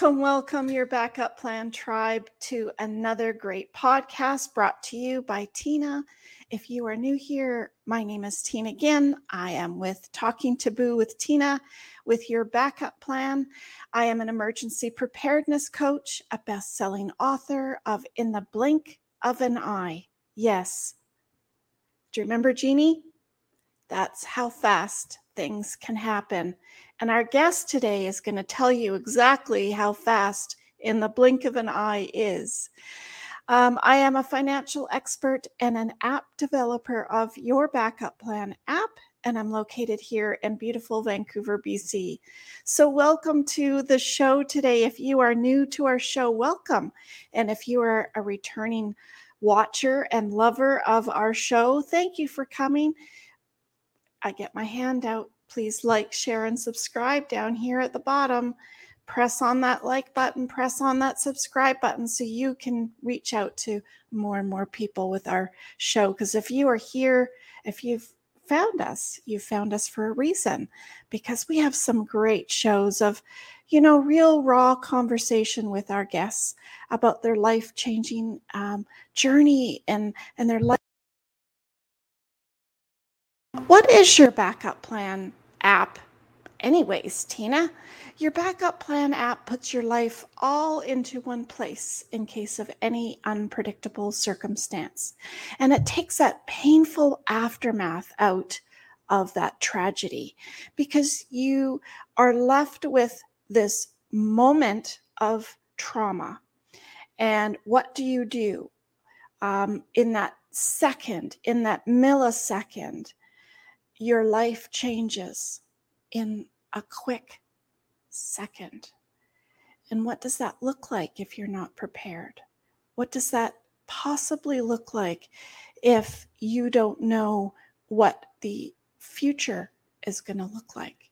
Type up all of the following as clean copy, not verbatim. Welcome, Your Backup Plan tribe, to another great podcast brought to you by Tina. If you are new here, my name is Tina again. I am with Talking Taboo with Tina with Your Backup Plan. I am an emergency preparedness coach, a best-selling author of In the Blink of an Eye. Yes. Do you remember Jeannie? That's how fast things can happen. And our guest today is going to tell you exactly how fast in the blink of an eye is. I am a financial expert and an app developer of Your Backup Plan app, and I'm located here in beautiful Vancouver, BC. So welcome to the show today. If you are new to our show, welcome. And if you are a returning watcher and lover of our show, thank you for coming. I get my hand out. Please like, share, and subscribe down here at the bottom. Press on that like button, press on that subscribe button so you can reach out to more and more people with our show. Because if you are here, if you've found us, you found us for a reason, because we have some great shows of, you know, real raw conversation with our guests about their life-changing journey and their life. What is Your Backup Plan app anyways, Tina? Your Backup Plan app puts your life all into one place in case of any unpredictable circumstance. And it takes that painful aftermath out of that tragedy because you are left with this moment of trauma. And what do you do in that second, in that millisecond? Your life changes in a quick second. And what does that look like if you're not prepared? What does that possibly look like if you don't know what the future is going to look like?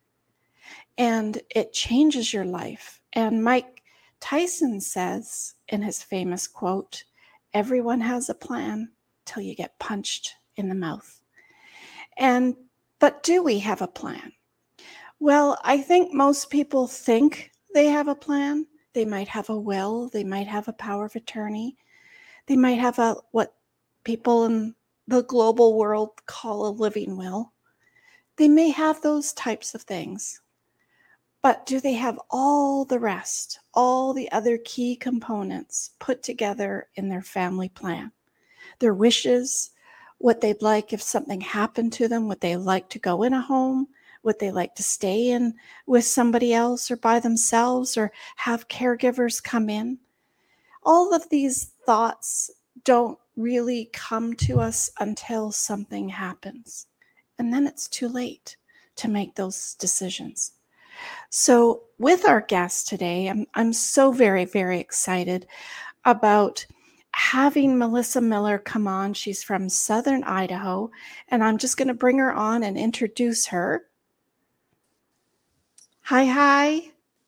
And it changes your life. And Mike Tyson says in his famous quote, "Everyone has a plan till you get punched in the mouth." But do we have a plan? Well, I think most people think they have a plan. They might have a will. They might have a power of attorney. They might have a what people in the global world call a living will. They may have those types of things. But do they have all the rest, all the other key components put together in their family plan? Their wishes, what they'd like if something happened to them, would they like to go in a home, would they like to stay in with somebody else or by themselves or have caregivers come in? All of these thoughts don't really come to us until something happens. And then it's too late to make those decisions. So with our guest today, I'm so very, very excited about having Melissa Miller come on. She's from Southern Idaho, and I'm just going to bring her on and introduce her. Hi.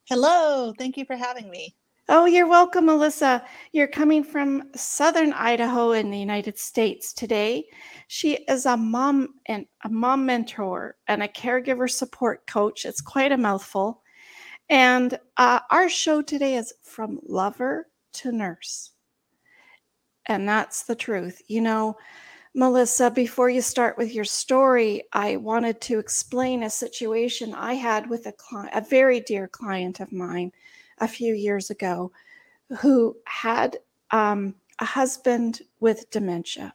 Hello. Thank you for having me. Oh, you're welcome, Melissa. You're coming from Southern Idaho in the United States today. She is a mom and a mom mentor and a caregiver support coach. It's quite a mouthful. And our show today is From Lover to Nurse. And that's the truth. You know, Melissa, before you start with your story, I wanted to explain a situation I had with a very dear client of mine a few years ago who had a husband with dementia.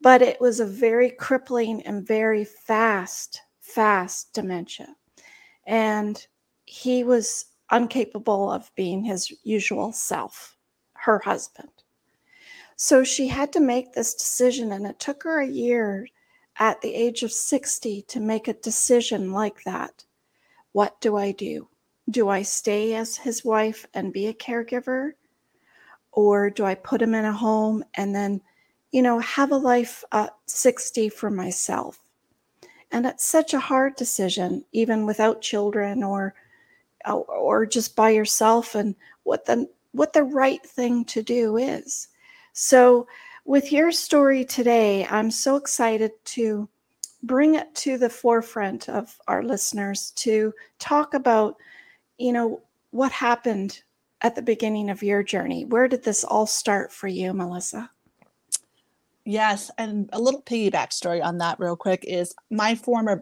But it was a very crippling and very fast dementia. And he was incapable of being his usual self, her husband. So she had to make this decision, and it took her a year at the age of 60 to make a decision like that. What do I do? Do I stay as his wife and be a caregiver? Or do I put him in a home and then, you know, have a life at 60 for myself? And it's such a hard decision, even without children or just by yourself, and what the right thing to do is. So with your story today, I'm so excited to bring it to the forefront of our listeners to talk about, you know, what happened at the beginning of your journey. Where did this all start for you, Melissa? Yes, and a little piggyback story on that real quick is my former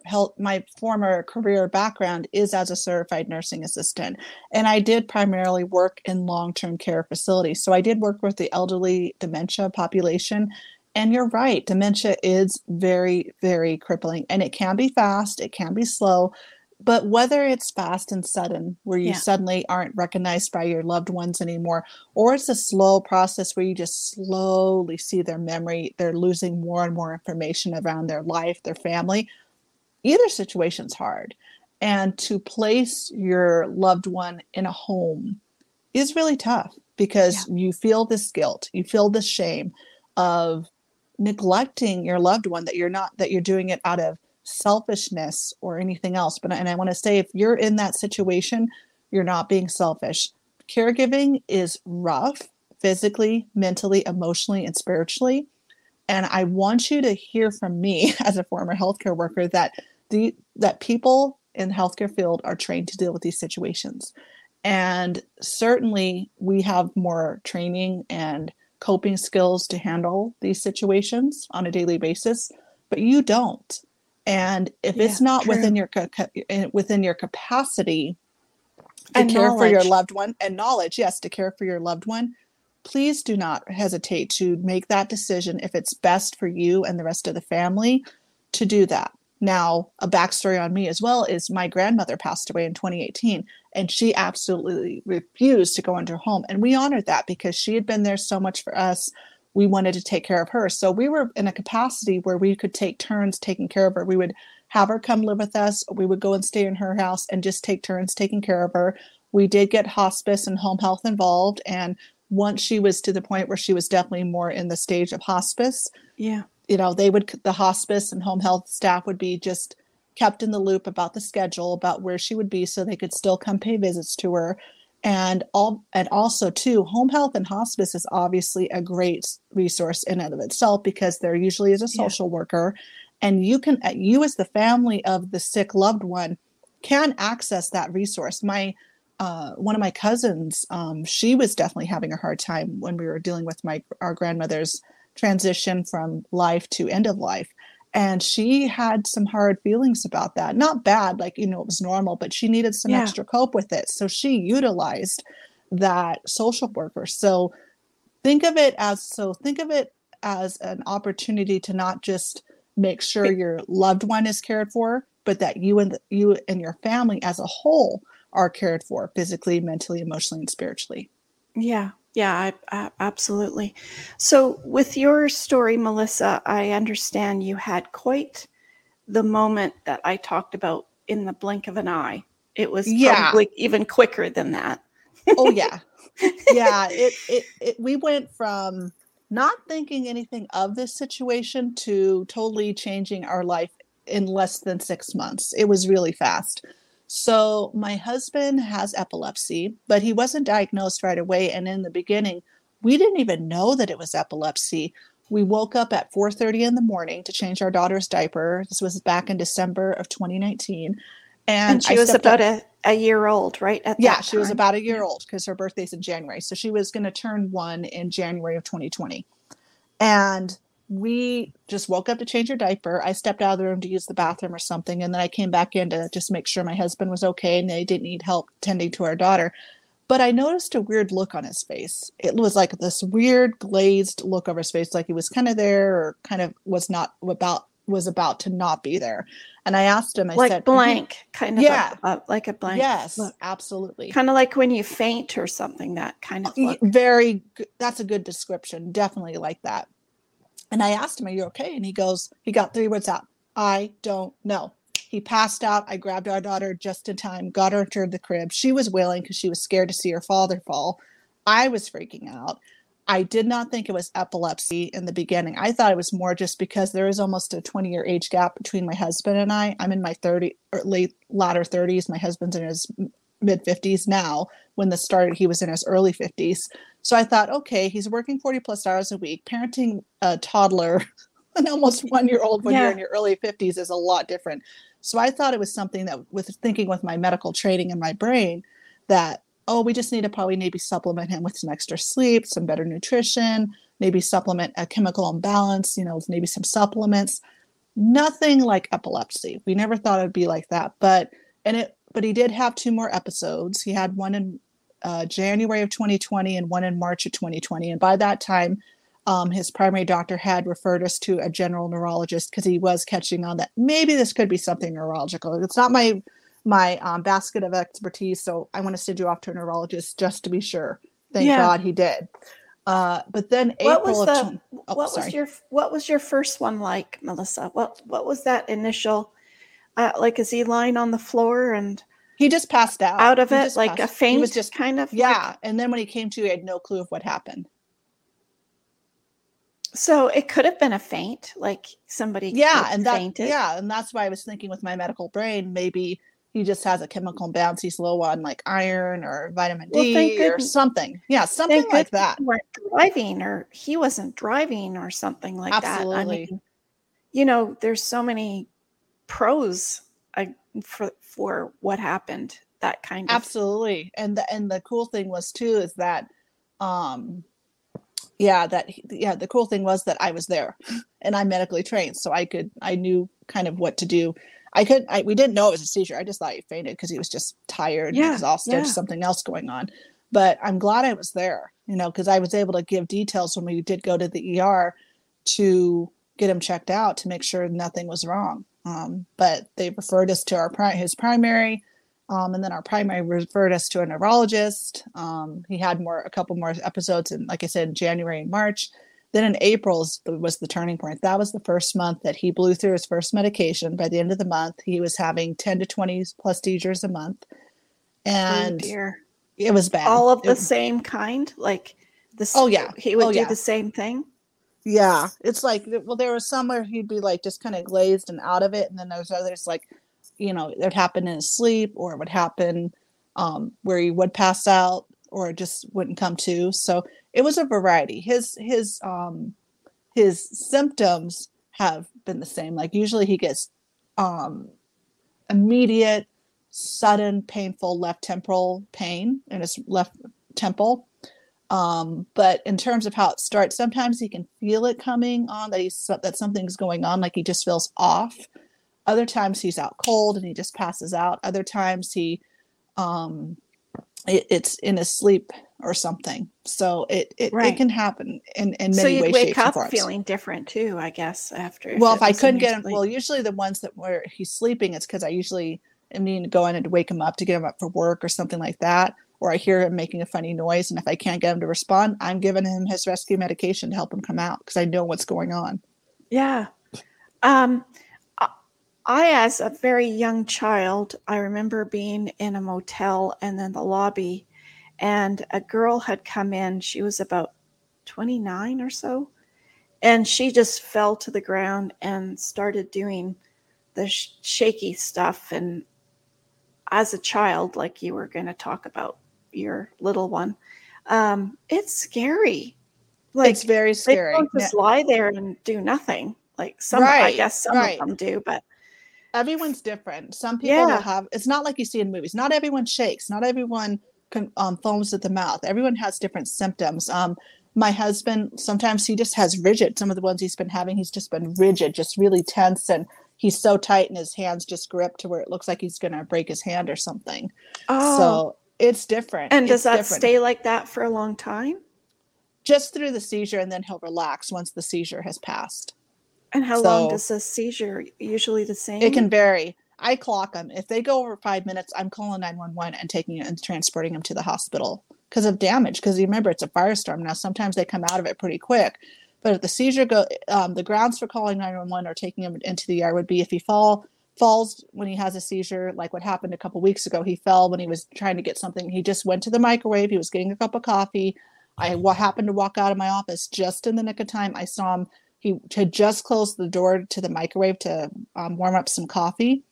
career background is as a certified nursing assistant, and I did primarily work in long-term care facilities. So I did work with the elderly dementia population, and you're right, dementia is very, very crippling, and it can be fast, it can be slow, but whether it's fast and sudden, where you suddenly aren't recognized by your loved ones anymore, or it's a slow process where you just slowly see their memory, they're losing more and more information around their life, their family, either situation's hard. And to place your loved one in a home is really tough because you feel this guilt, you feel this shame of neglecting your loved one, that you're doing it out of selfishness or anything else. And I want to say, if you're in that situation, you're not being selfish. Caregiving is rough, physically, mentally, emotionally, and spiritually. And I want you to hear from me as a former healthcare worker that people in the healthcare field are trained to deal with these situations. And certainly we have more training and coping skills to handle these situations on a daily basis, but you don't. And if it's not within your capacity to care for your loved one and knowledge, to care for your loved one, please do not hesitate to make that decision if it's best for you and the rest of the family to do that. Now, a backstory on me as well is my grandmother passed away in 2018, and she absolutely refused to go into her home. And we honored that because she had been there so much for us. We wanted to take care of her. So we were in a capacity where we could take turns taking care of her. We would have her come live with us. We would go and stay in her house and just take turns taking care of her. We did get hospice and home health involved. And once she was to the point where she was definitely more in the stage of hospice, the hospice and home health staff would be just kept in the loop about the schedule, about where she would be, so they could still come pay visits to her. And also, home health and hospice is obviously a great resource in and of itself, because there usually is a social worker, and you as the family of the sick loved one can access that resource. One of my cousins, she was definitely having a hard time when we were dealing with our grandmother's transition from life to end of life. And she had some hard feelings about that. Not bad, it was normal, but she needed some extra cope with it. So she utilized that social worker. So think of it as an opportunity to not just make sure your loved one is cared for, but that you and your family as a whole are cared for physically, mentally, emotionally, and spiritually. Yeah. Yeah, I absolutely. So with your story, Melissa, I understand you had quite the moment that I talked about in the blink of an eye. It was probably even quicker than that. Oh, yeah. Yeah, we went from not thinking anything of this situation to totally changing our life in less than 6 months. It was really fast. So my husband has epilepsy, but he wasn't diagnosed right away. And in the beginning, we didn't even know that it was epilepsy. We woke up at 4:30 in the morning to change our daughter's diaper. This was back in December of 2019. And she was about a year old, right? She was about a year old because her birthday's in January. So she was going to turn 1 in January of 2020. And we just woke up to change her diaper. I stepped out of the room to use the bathroom or something. And then I came back in to just make sure my husband was okay and they didn't need help tending to our daughter. But I noticed a weird look on his face. It was like this weird glazed look over his face, like he was kind of there or kind of was about to not be there. And I asked him, I said, blank, kind of like a blank. Yes, look. Absolutely. Kind of like when you faint or something, that kind of look. Very good. That's a good description. Definitely like that. And I asked him, "Are you okay?" And he goes, he got 3 words out. "I don't know." He passed out. I grabbed our daughter just in time, got her into the crib. She was wailing because she was scared to see her father fall. I was freaking out. I did not think it was epilepsy in the beginning. I thought it was more just because there is almost a 20-year age gap between my husband and I. I'm in my 30 or latter 30s. My husband's in his mid 50s now. When this started, he was in his early 50s. So I thought, okay, he's working 40 plus hours a week. Parenting a toddler, an almost 1-year-old when you're in your early 50s is a lot different. So I thought it was something that, with my medical training in my brain, that oh, we just need to probably maybe supplement him with some extra sleep, some better nutrition, maybe supplement a chemical imbalance, you know, maybe some supplements. Nothing like epilepsy. We never thought it'd be like that, but he did have 2 more episodes. He had one in January of 2020 and one in March of 2020. And by that time, his primary doctor had referred us to a general neurologist because he was catching on that maybe this could be something neurological. It's not my basket of expertise, so I want to send you off to a neurologist just to be sure. Thank God he did. But then what was your first one like, Melissa? What was that initial, like, is he lying on the floor and he just passed out of it? Like a faint, he was just kind of. Yeah. Like, and then when he came to, he had no clue of what happened. So it could have been a faint, like somebody. Yeah. And fainted. And that's why I was thinking with my medical brain, maybe he just has a chemical imbalance. He's low on like iron or vitamin D or something. Yeah. Something like that. He wasn't driving or something like that. Absolutely. I mean, you know, there's so many pros for what happened, that kind of. Absolutely. And the cool thing was too, is that, the cool thing was that I was there and I'm medically trained. So I knew kind of what to do. We didn't know it was a seizure. I just thought he fainted because he was just tired and exhausted, something else going on. But I'm glad I was there, you know, because I was able to give details when we did go to the ER to get him checked out to make sure nothing was wrong. But they referred us to his primary, and then our primary referred us to a neurologist. He had a couple more episodes, and like I said, in January and March. Then in April was the turning point. That was the first month that he blew through his first medication. By the end of the month, he was having 10 to 20 plus seizures a month, and it was bad. All of the same kind, like this. Oh yeah, he would do the same thing. Yeah, it's like, well, there was some where he'd be like just kind of glazed and out of it, and then there's others like, you know, it would happen in his sleep, or it would happen where he would pass out, or just wouldn't come to. So it was a variety. His symptoms have been the same. Like usually he gets immediate, sudden, painful left temporal pain in his left temple. But in terms of how it starts, sometimes he can feel it coming on, that something's going on, like he just feels off. Other times he's out cold and he just passes out. Other times he, it's in his sleep or something. So it can happen in many ways. So you'd wake up feeling different too, I guess, after. Well, if I couldn't get him, well, usually the ones that where he's sleeping, it's because I usually need to go in and wake him up to get him up for work or something like that. Or I hear him making a funny noise, and if I can't get him to respond, I'm giving him his rescue medication to help him come out because I know what's going on. Yeah. I, as a very young child, I remember being in a motel and then the lobby, and a girl had come in. She was about 29 or so, and she just fell to the ground and started doing the shaky stuff. And as a child, like you were going to talk about your little one, it's scary. Like, it's very scary. They don't just lie there and do nothing. Like some, I guess some of them do, but. Everyone's different. Some people will have, it's not like you see in movies. Not everyone shakes. Not everyone foams at the mouth. Everyone has different symptoms. My husband, sometimes he just has rigid. Some of the ones he's been having, he's just been rigid, just really tense. And he's so tight and his hands just grip to where it looks like he's going to break his hand or something. Oh. So it's different. And does that stay like that for a long time? Just through the seizure, and then he'll relax once the seizure has passed. And how long does a seizure, usually the same? It can vary. I clock them. If they go over 5 minutes, I'm calling 911 and taking it and transporting them to the hospital because of damage. Because remember, it's a firestorm. Now, sometimes they come out of it pretty quick. But if the seizure goes, the grounds for calling 911 or taking him into the ER would be if he falls when he has a seizure, like what happened a couple weeks ago. He fell when he was trying to get something. He just went to the microwave. He was getting a cup of coffee. I happened to walk out of my office just in the nick of time. I saw him. He had just closed the door to the microwave to warm up some coffee,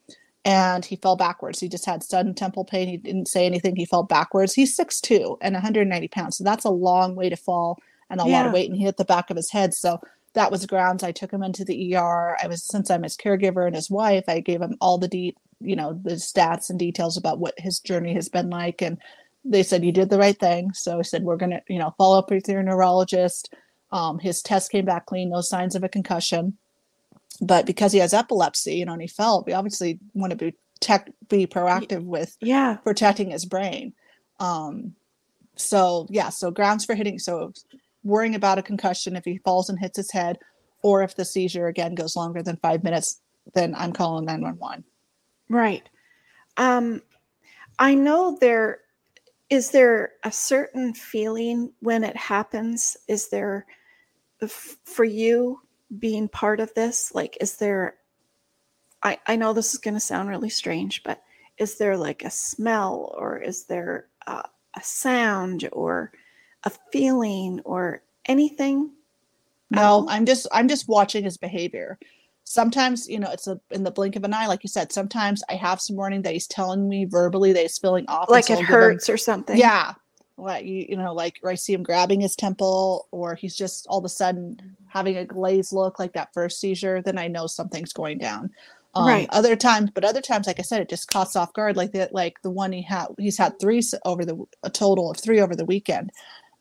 and he fell backwards. He just had sudden temple pain. He didn't say anything. He fell backwards. He's 6'2" and 190 pounds. So that's a long way to fall and a lot of weight. And he hit the back of his head. So that was grounds. I took him into the ER. Since I'm his caregiver and his wife, I gave him all the stats and details about what his journey has been like and they said, you did the right thing. So I said, we're going to, follow up with your neurologist. His test came back clean, no signs of a concussion. But because he has epilepsy, and he felt, we obviously want to be proactive with protecting his brain. So grounds for hitting. So worrying about a concussion, if he falls and hits his head, or if the seizure again goes longer than 5 minutes, then I'm calling 911. Right. I know is there a certain feeling when it happens? Is there, for you being part of this, like, is there, I know this is going to sound really strange, but is there like a smell, or is there a sound or a feeling or anything? No, I'm just watching his behavior. Sometimes, it's in the blink of an eye. Like you said, sometimes I have some warning that he's telling me verbally that he's feeling off. Like it hurts or something. Yeah. Like, I see him grabbing his temple, or he's just all of a sudden having a glazed look like that first seizure. Then I know something's going down. Right. Other times, like I said, it just caught off guard. Like the one he's had a total of three over the weekend.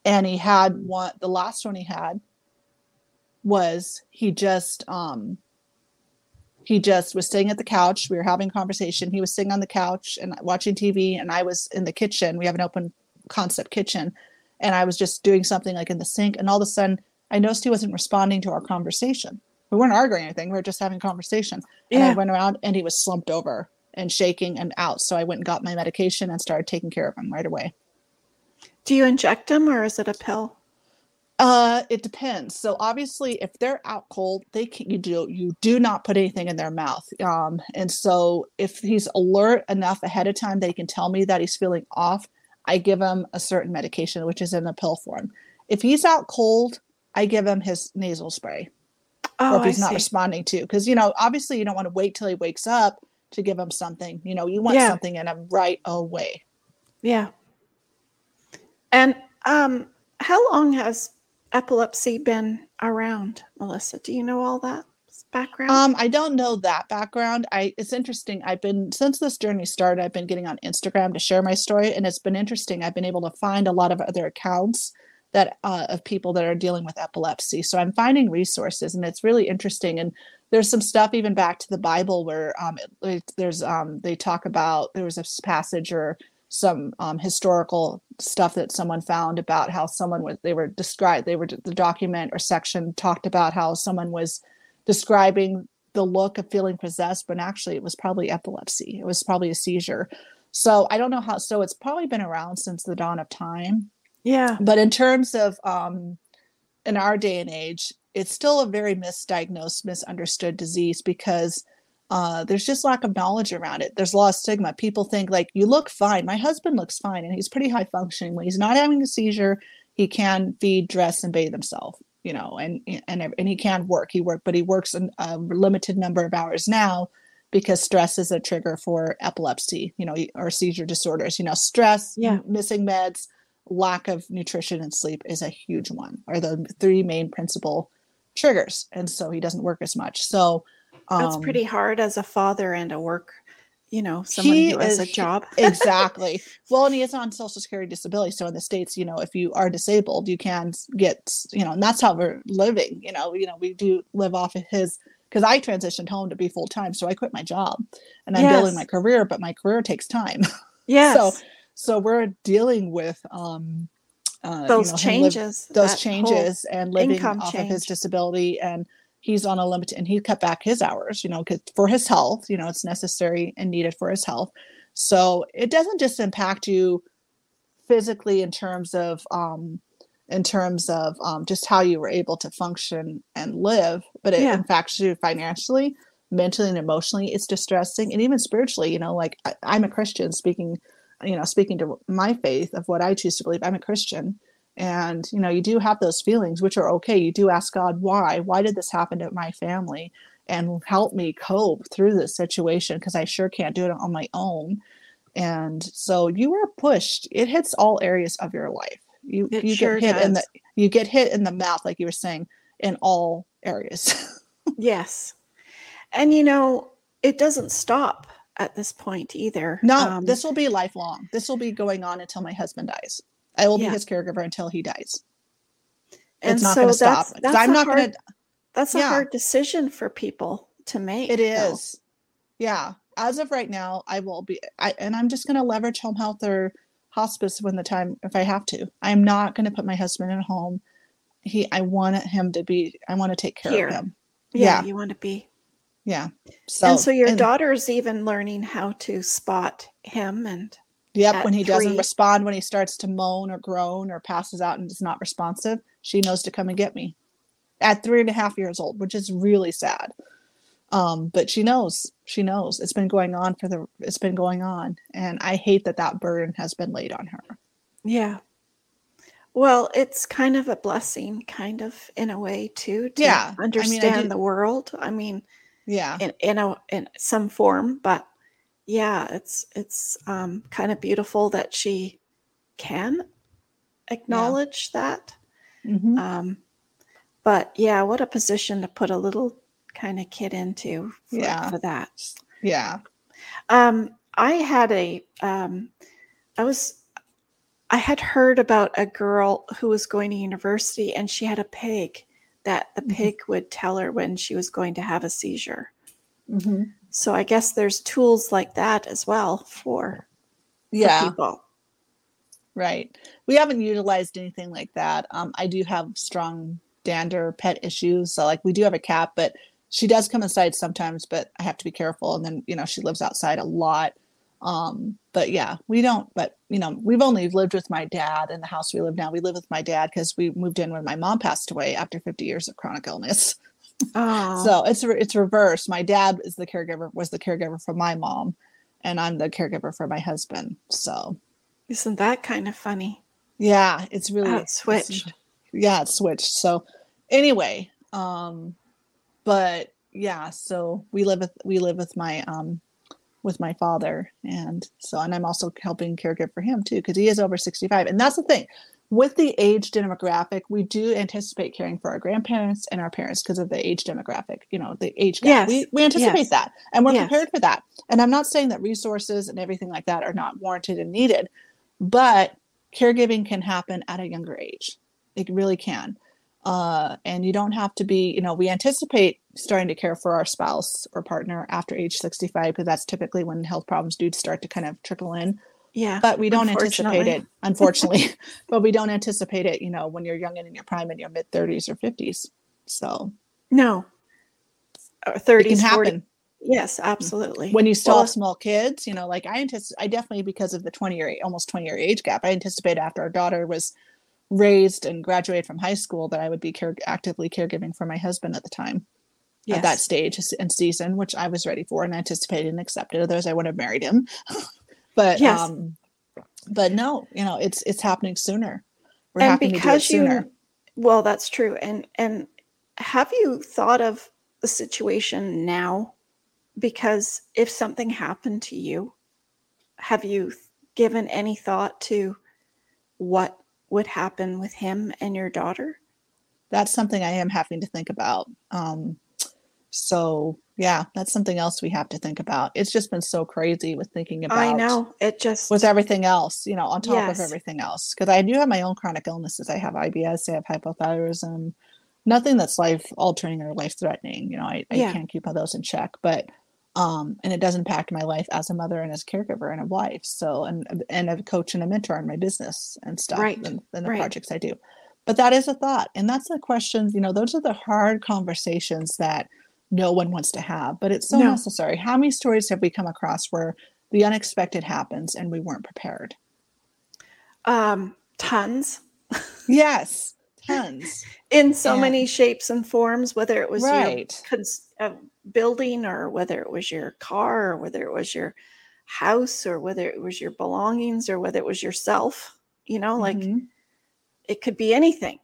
And he had one, the last one he had was he just was sitting at the couch. We were having a conversation. He was sitting on the couch and watching TV, and I was in the kitchen. We have an open concept kitchen, and I was just doing something like in the sink. And all of a sudden I noticed he wasn't responding to our conversation. We weren't arguing or anything. We were just having a conversation. And I went around, and he was slumped over and shaking and out. So I went and got my medication and started taking care of him right away. Do you inject him, or is it a pill? It depends. So obviously, if they're out cold, you do not put anything in their mouth. And so if he's alert enough ahead of time that he can tell me that he's feeling off, I give him a certain medication, which is in a pill form. If he's out cold, I give him his nasal spray. Oh, or if he's not responding to, because obviously you don't want to wait till he wakes up to give him something. You want something in him right away. Yeah. And how long has epilepsy been around, Melissa? Do you know all that background? I don't know that background. It's interesting. Since this journey started, I've been getting on Instagram to share my story, and it's been interesting. I've been able to find a lot of other accounts that of people that are dealing with epilepsy. So I'm finding resources, and it's really interesting. And there's some stuff even back to the Bible where they talk about, there was a passage or some historical stuff that someone found about how someone was, the document or section talked about how someone was describing the look of feeling possessed, but actually it was probably epilepsy. It was probably a seizure. So I don't know how, so it's probably been around since the dawn of time. Yeah. But in terms of, in our day and age, it's still a very misdiagnosed, misunderstood disease because there's just lack of knowledge around it. There's a lot of stigma. People think like, you look fine. My husband looks fine, and he's pretty high functioning. When he's not having a seizure, he can feed, dress, and bathe himself, and he can work. But he works a limited number of hours now because stress is a trigger for epilepsy, or seizure disorders. Stress, missing meds, lack of nutrition and sleep is a huge one, are the three main principal triggers. And so he doesn't work as much. So that's pretty hard as a father and a work, someone who has a job. Exactly. Well, and he is on Social Security disability. So in the States, if you are disabled, you can get, and that's how we're living. We do live off of his, because I transitioned home to be full time. So I quit my job and I'm building my career, but my career takes time. Yes. So we're dealing with, those changes and living off of his disability, and he's on a limit, and he cut back his hours, cause for his health, it's necessary and needed for his health. So it doesn't just impact you physically in terms of just how you were able to function and live, but it impacts you financially, mentally, and emotionally. It's distressing. And even spiritually, like I'm a Christian, speaking to my faith of what I choose to believe, I'm a Christian. And, you do have those feelings, which are okay. You do ask God, why did this happen to my family, and help me cope through this situation? Cause I sure can't do it on my own. And so you were pushed. It hits all areas of your life. You get hit in the mouth, like you were saying, in all areas. Yes. And it doesn't stop at this point either. No, this will be lifelong. This will be going on until my husband dies. I will be his caregiver until he dies. And it's not going to stop. That's a hard decision for people to make. It is. Though. Yeah. As of right now, I will be, and I'm just going to leverage home health or hospice when the time, if I have to. I'm not going to put my husband in home. I want to take care of him. Yeah. You want to be. Yeah. So your daughter's even learning how to spot him and. Yep. When he doesn't respond, when he starts to moan or groan or passes out and is not responsive, she knows to come and get me at 3.5 years old, which is really sad. But she knows it's been going on. And I hate that burden has been laid on her. Yeah. Well, it's kind of a blessing, kind of in a way too, to understand the world. In some form, but yeah, it's kind of beautiful that she can acknowledge that. Mm-hmm. But yeah, what a position to put a little kind of kid into for that. Yeah. I had heard about a girl who was going to university, and she had a pig that the pig would tell her when she was going to have a seizure. Mm-hmm. So I guess there's tools like that as well for people. Right. We haven't utilized anything like that. I do have strong dander pet issues. So like we do have a cat, but she does come inside sometimes, but I have to be careful. And then, she lives outside a lot. We've only lived with my dad in the house we live now. We live with my dad because we moved in when my mom passed away after 50 years of chronic illness. Oh. So it's reversed. My dad was the caregiver for my mom, and I'm the caregiver for my husband. So isn't that kind of funny? Yeah, it's really switched. It's switched. So anyway, but yeah, so we live with my with my father. And I'm also helping caregive for him too, because he is over 65. And that's the thing with the age demographic, we do anticipate caring for our grandparents and our parents because of the age demographic, the age gap. Yes. We anticipate that, and we're prepared for that. And I'm not saying that resources and everything like that are not warranted and needed, but caregiving can happen at a younger age. It really can. And you don't have to be, we anticipate starting to care for our spouse or partner after age 65, because that's typically when health problems do start to kind of trickle in. Yeah. But we don't anticipate it, unfortunately, but we don't anticipate it, when you're young and in your prime in your mid 30s or 50s. So no. Or 30s. It can happen. 40. Yes, absolutely. When you still have small kids, like I definitely, because of the almost 20-year age gap, I anticipated after our daughter was raised and graduated from high school that I would be actively caregiving for my husband at the time, at that stage and season, which I was ready for and anticipated and accepted. Otherwise I would have married him, but no, it's happening sooner. We're happy to do it sooner. Well, that's true. And have you thought of the situation now? Because if something happened to you, have you given any thought to what would happen with him and your daughter? That's something I am having to think about. That's something else we have to think about. It's just been so crazy with thinking about. I know, with everything else, on top of everything else. Because I do have my own chronic illnesses. I have IBS, I have hypothyroidism, nothing that's life-altering or life-threatening. I can't keep all those in check, but and it does impact my life as a mother and as a caregiver and a wife. So, and a coach and a mentor in my business and stuff, right, and the projects I do. But that is a thought. And that's the questions, those are the hard conversations that no one wants to have, but it's so necessary. How many stories have we come across where the unexpected happens and we weren't prepared? Tons. Yes. Tons. In so many shapes and forms, whether it was your building or whether it was your car or whether it was your house or whether it was your belongings or whether it was yourself, it could be anything.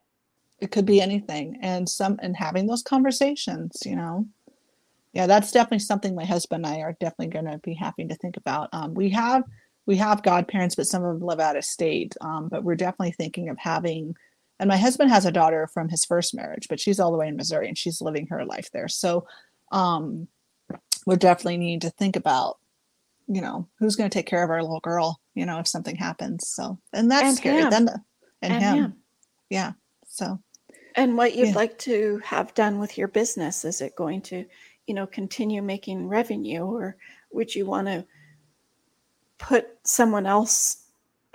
It could be anything. And having those conversations, that's definitely something my husband and I are definitely going to be having to think about. We have godparents, but some of them live out of state. But we're definitely thinking of having. And my husband has a daughter from his first marriage, but she's all the way in Missouri and she's living her life there. So we're definitely needing to think about you know, who's going to take care of our little girl, you know, if something happens. So, and that's scary. And him. Yeah. So. And what you'd like to have done with your business, is it going to, you know, continue making revenue, or would you want to put someone else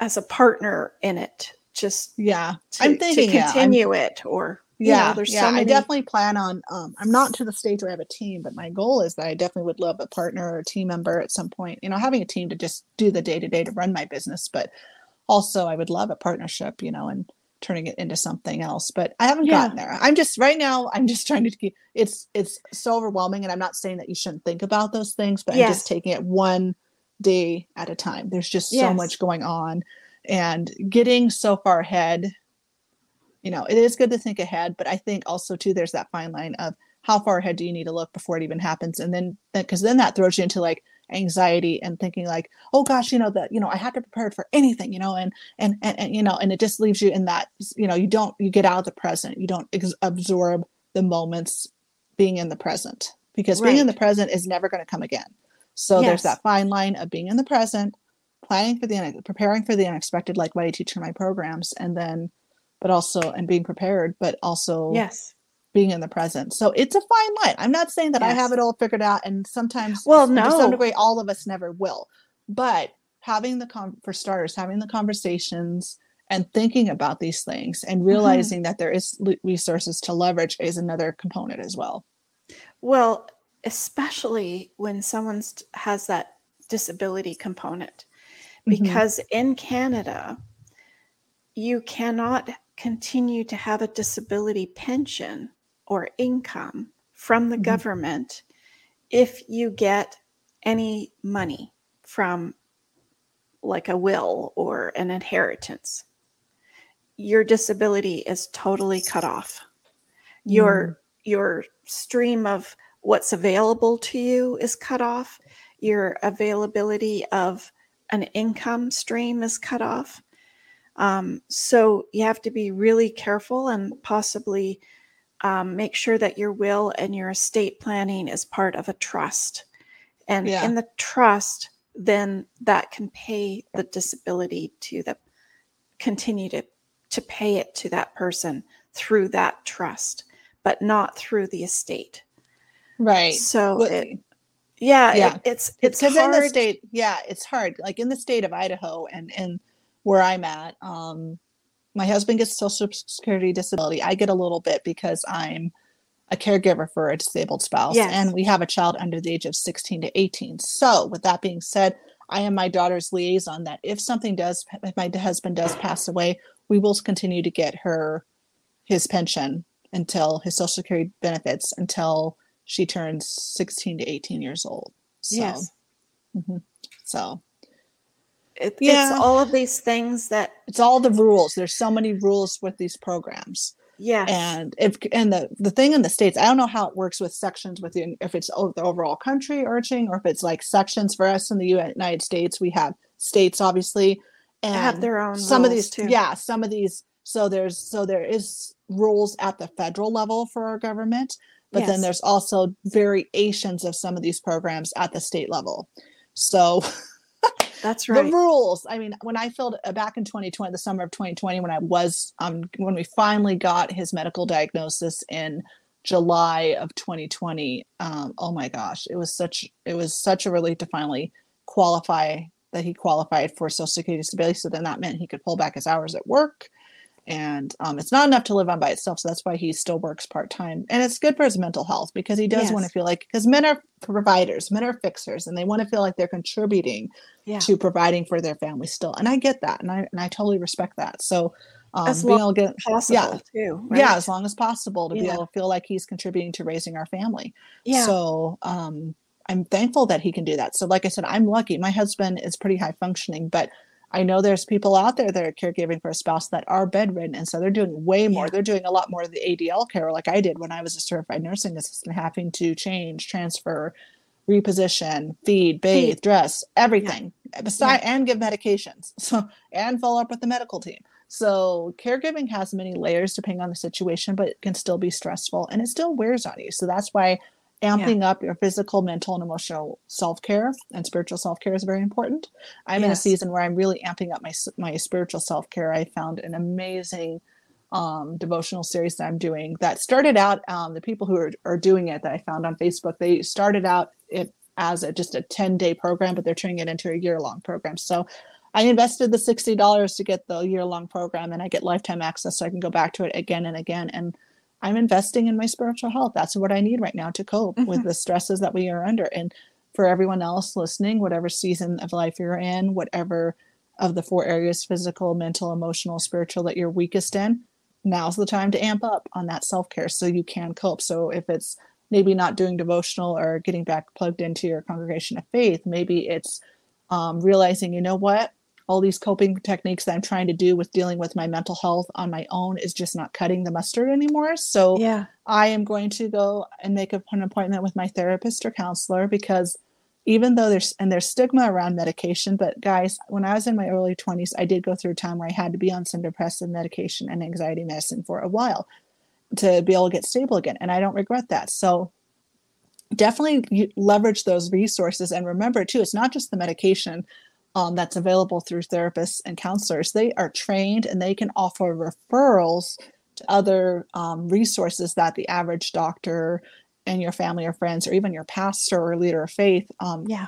as a partner in it? Just I'm thinking to continue it, or I definitely plan on. I'm not to the stage where I have a team, but my goal is that I definitely would love a partner or a team member at some point. You know, having a team to just do the day to day to run my business, but also I would love a partnership. You know, and turning it into something else. But I haven't gotten there. I'm just right now. I'm just trying to keep. It's so overwhelming, and I'm not saying that you shouldn't think about those things, but I'm just taking it one day at a time. There's just so much going on. And getting so far ahead, you know, it is good to think ahead, but I think also too, there's that fine line of how far ahead do you need to look before it even happens. And then, because then that throws you into like anxiety and thinking like, oh gosh, you know, that, you know, I have to prepare for anything, you know, and you know, and it just leaves you in that, you know, you get out of the present. You don't absorb the moments being in the present, because being in the present is never going to come again. So there's that fine line of being in the present, planning for the, preparing for the unexpected, like what I teach in my programs, and then, but also, and being prepared, but also being in the present. So it's a fine line. I'm not saying that I have it all figured out. And sometimes, to some degree, all of us never will, but having the, for starters, having the conversations and thinking about these things and realizing that there is resources to leverage is another component as well. Well, especially when someone has that disability component. Because in Canada, you cannot continue to have a disability pension or income from the government if you get any money from like a will or an inheritance. Your disability is totally cut off. Your stream of what's available to you is cut off. Your availability of an income stream is cut off. So you have to be really careful and possibly make sure that your will and your estate planning is part of a trust. And in the trust, then that can pay the disability to the, continue to pay it to that person through that trust, but not through the estate. Right. So it's hard. Because in the state, it's hard. Like in the state of Idaho and where I'm at, my husband gets Social Security disability. I get a little bit because I'm a caregiver for a disabled spouse. Yes. And we have a child under the age of 16 to 18. So with that being said, I am my daughter's liaison that if my husband does pass away, we will continue to get his pension until his Social Security benefits until she turns 16 to 18 years old. So, so it's all of these things that it's all the rules. There's so many rules with these programs. Yeah. And the thing in the States, I don't know how it works with sections within, if it's the overall country urging, or if it's like sections. For us in the United States, we have states, obviously, and have their own some rules of these too. Yeah. Some of these. So there is rules at the federal level for our government. But then there's also variations of some of these programs at the state level. So that's right. The rules. I mean, when I filled back in 2020, the summer of 2020, when I was when we finally got his medical diagnosis in July of 2020. Oh my gosh, it was such a relief to finally qualify that he qualified for Social Security disability. So then that meant he could pull back his hours at work. And it's not enough to live on by itself. So that's why he still works part time. And it's good for his mental health because he does want to feel like, because men are providers, men are fixers, and they want to feel like they're contributing to providing for their family still. And I get that. And I totally respect that. So as being able to get possible too. Right? Yeah, as long as possible to be able to feel like he's contributing to raising our family. Yeah. So I'm thankful that he can do that. So like I said, I'm lucky. My husband is pretty high functioning, but I know there's people out there that are caregiving for a spouse that are bedridden. And so they're doing way more. They're doing a lot more of the ADL care like I did when I was a certified nursing assistant, having to change, transfer, reposition, feed, bathe, dress, everything and give medications and follow up with the medical team. So caregiving has many layers depending on the situation, but it can still be stressful and it still wears on you. So that's why amping up your physical, mental, and emotional self-care, and spiritual self-care is very important. I'm in a season where I'm really amping up my spiritual self-care. I found an amazing devotional series that I'm doing that started out, the people who are doing it that I found on Facebook, they started out it as just a 10-day program, but they're turning it into a year-long program. So I invested the $60 to get the year-long program, and I get lifetime access, so I can go back to it again and again. And I'm investing in my spiritual health. That's what I need right now to cope with the stresses that we are under. And for everyone else listening, whatever season of life you're in, whatever of the four areas, physical, mental, emotional, spiritual, that you're weakest in, now's the time to amp up on that self-care so you can cope. So if it's maybe not doing devotional or getting back plugged into your congregation of faith, maybe it's realizing, you know what, all these coping techniques that I'm trying to do with dealing with my mental health on my own is just not cutting the mustard anymore. So I am going to go and make an appointment with my therapist or counselor, because even though there's stigma around medication, but guys, when I was in my early 20s, I did go through a time where I had to be on some depressive medication and anxiety medicine for a while to be able to get stable again. And I don't regret that. So definitely leverage those resources. And remember too, it's not just the medication that's available through therapists and counselors. They are trained and they can offer referrals to other resources that the average doctor and your family or friends, or even your pastor or leader of faith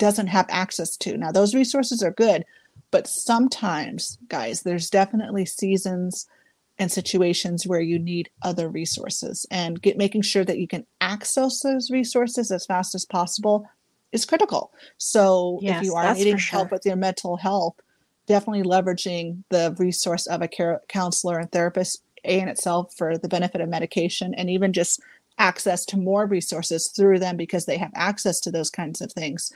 doesn't have access to. Now, those resources are good, but sometimes, guys, there's definitely seasons and situations where you need other resources, and making sure that you can access those resources as fast as possible is critical. So if you are needing help with your mental health, definitely leveraging the resource of a counselor and therapist in itself for the benefit of medication, and even just access to more resources through them because they have access to those kinds of things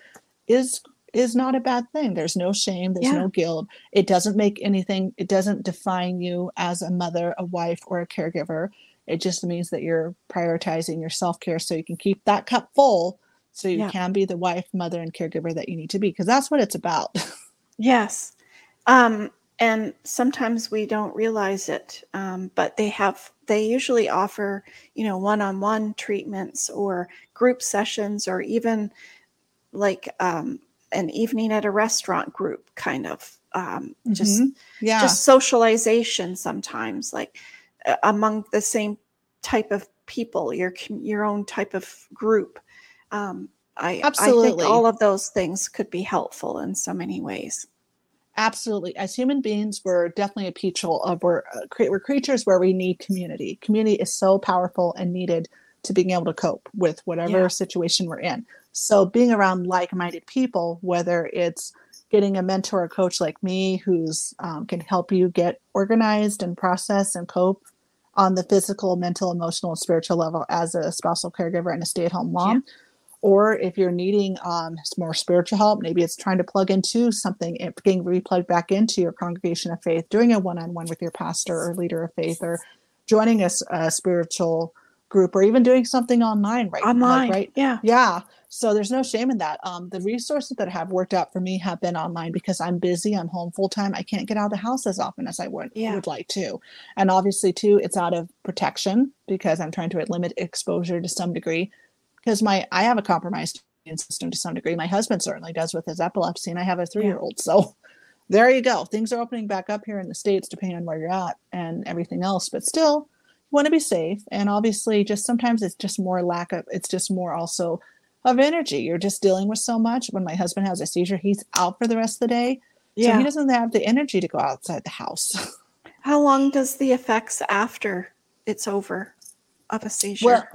is not a bad thing. There's no shame. There's no guilt. It doesn't make anything. It doesn't define you as a mother, a wife, or a caregiver. It just means that you're prioritizing your self-care so you can keep that cup full, so you can be the wife, mother, and caregiver that you need to be, because that's what it's about. And sometimes we don't realize it, but they usually offer, one-on-one treatments or group sessions, or even like an evening at a restaurant group kind of just socialization sometimes, like among the same type of people, your own type of group. I think all of those things could be helpful in so many ways. Absolutely. As human beings, we're definitely a peachel of we're creatures where we need community. Community is so powerful and needed to being able to cope with whatever situation we're in. So being around like-minded people, whether it's getting a mentor or coach like me, who's can help you get organized and process and cope on the physical, mental, emotional, and spiritual level as a spousal caregiver and a stay-at-home mom. Yeah. Or if you're needing more spiritual help, maybe it's trying to plug into something, getting replugged back into your congregation of faith, doing a one-on-one with your pastor or leader of faith, or joining a spiritual group, or even doing something online. So there's no shame in that. The resources that have worked out for me have been online, because I'm busy, I'm home full time, I can't get out of the house as often as I would like to. And obviously too, it's out of protection, because I'm trying to limit exposure to some degree, because I have a compromised immune system to some degree. My husband certainly does with his epilepsy, and I have a 3-year-old. So there you go. Things are opening back up here in the States, depending on where you're at and everything else. But still, you want to be safe. And obviously, just sometimes it's just more also of energy. You're just dealing with so much. When my husband has a seizure, he's out for the rest of the day. Yeah. So he doesn't have the energy to go outside the house. How long does the effects after it's over of a seizure? Well,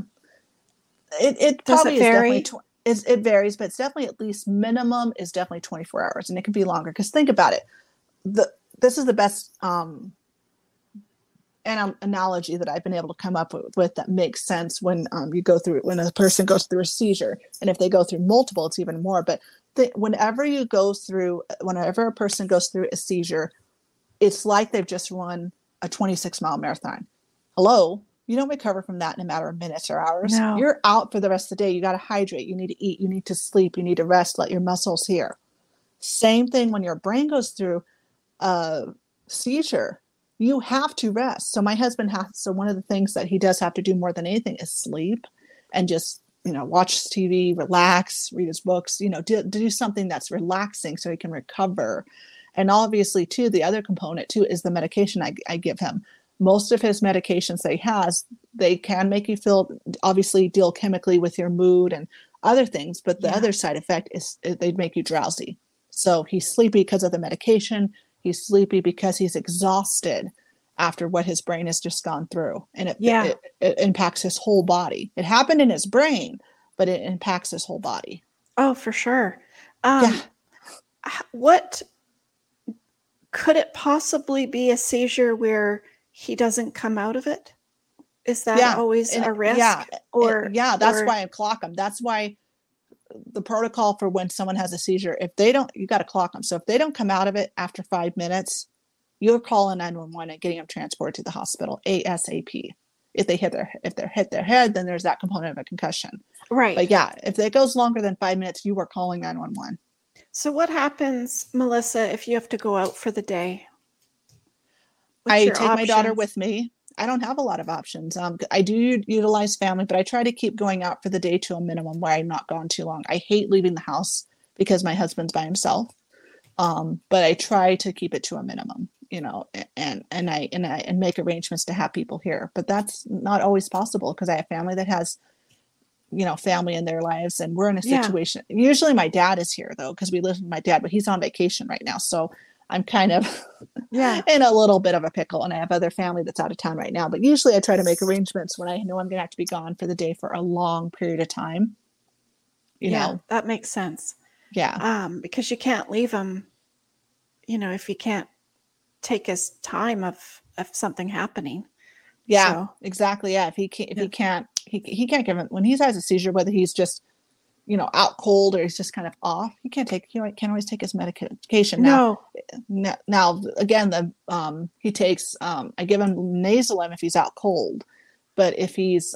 It probably vary? It varies, but it's definitely, at least minimum is definitely 24 hours, and it can be longer. Because think about it, this is the best analogy that I've been able to come up with that makes sense when when a person goes through a seizure, and if they go through multiple, it's even more. But whenever a person goes through a seizure, it's like they've just run a 26-mile marathon. Hello. You don't recover from that in a matter of minutes or hours. No. You're out for the rest of the day. You got to hydrate. You need to eat. You need to sleep. You need to rest. Let your muscles heal. Same thing when your brain goes through a seizure. You have to rest. So one of the things that he does have to do more than anything is sleep and just watch TV, relax, read his books, do something that's relaxing so he can recover. And obviously, too, the other component, too, is the medication I give him. Most of his medications that he has, they can make you feel, obviously deal chemically with your mood and other things. But the other side effect is they'd make you drowsy. So he's sleepy because of the medication. He's sleepy because he's exhausted after what his brain has just gone through. And it impacts his whole body. It happened in his brain, but it impacts his whole body. Oh, for sure. What could it possibly be, a seizure where he doesn't come out of it? Is that always a risk? That's why I clock them. That's why the protocol for when someone has a seizure, if they don't, you got to clock them. So if they don't come out of it after 5 minutes, you're calling 911 and getting them transported to the hospital ASAP. If they hit their head, then there's that component of a concussion. Right. But if that goes longer than 5 minutes, you are calling 911. So what happens, Melissa, if you have to go out for the day? I take my daughter with me. I don't have a lot of options. I do utilize family, but I try to keep going out for the day to a minimum where I'm not gone too long. I hate leaving the house because my husband's by himself. But I try to keep it to a minimum, and I make arrangements to have people here, but that's not always possible because I have family that has, family in their lives, and we're in a situation. Yeah. Usually my dad is here though, because we live with my dad, but he's on vacation right now. So I'm kind of in a little bit of a pickle, and I have other family that's out of town right now. But usually I try to make arrangements when I know I'm going to have to be gone for the day for a long period of time. You know, that makes sense. Yeah. Because you can't leave him, if you can't take his time of something happening. Yeah, so. Exactly. Yeah. If he can't give him, when he has a seizure, whether he's just, out cold or he's just kind of off, he can't always take his medication. Now, again, I give him Nasolim if he's out cold, but if he's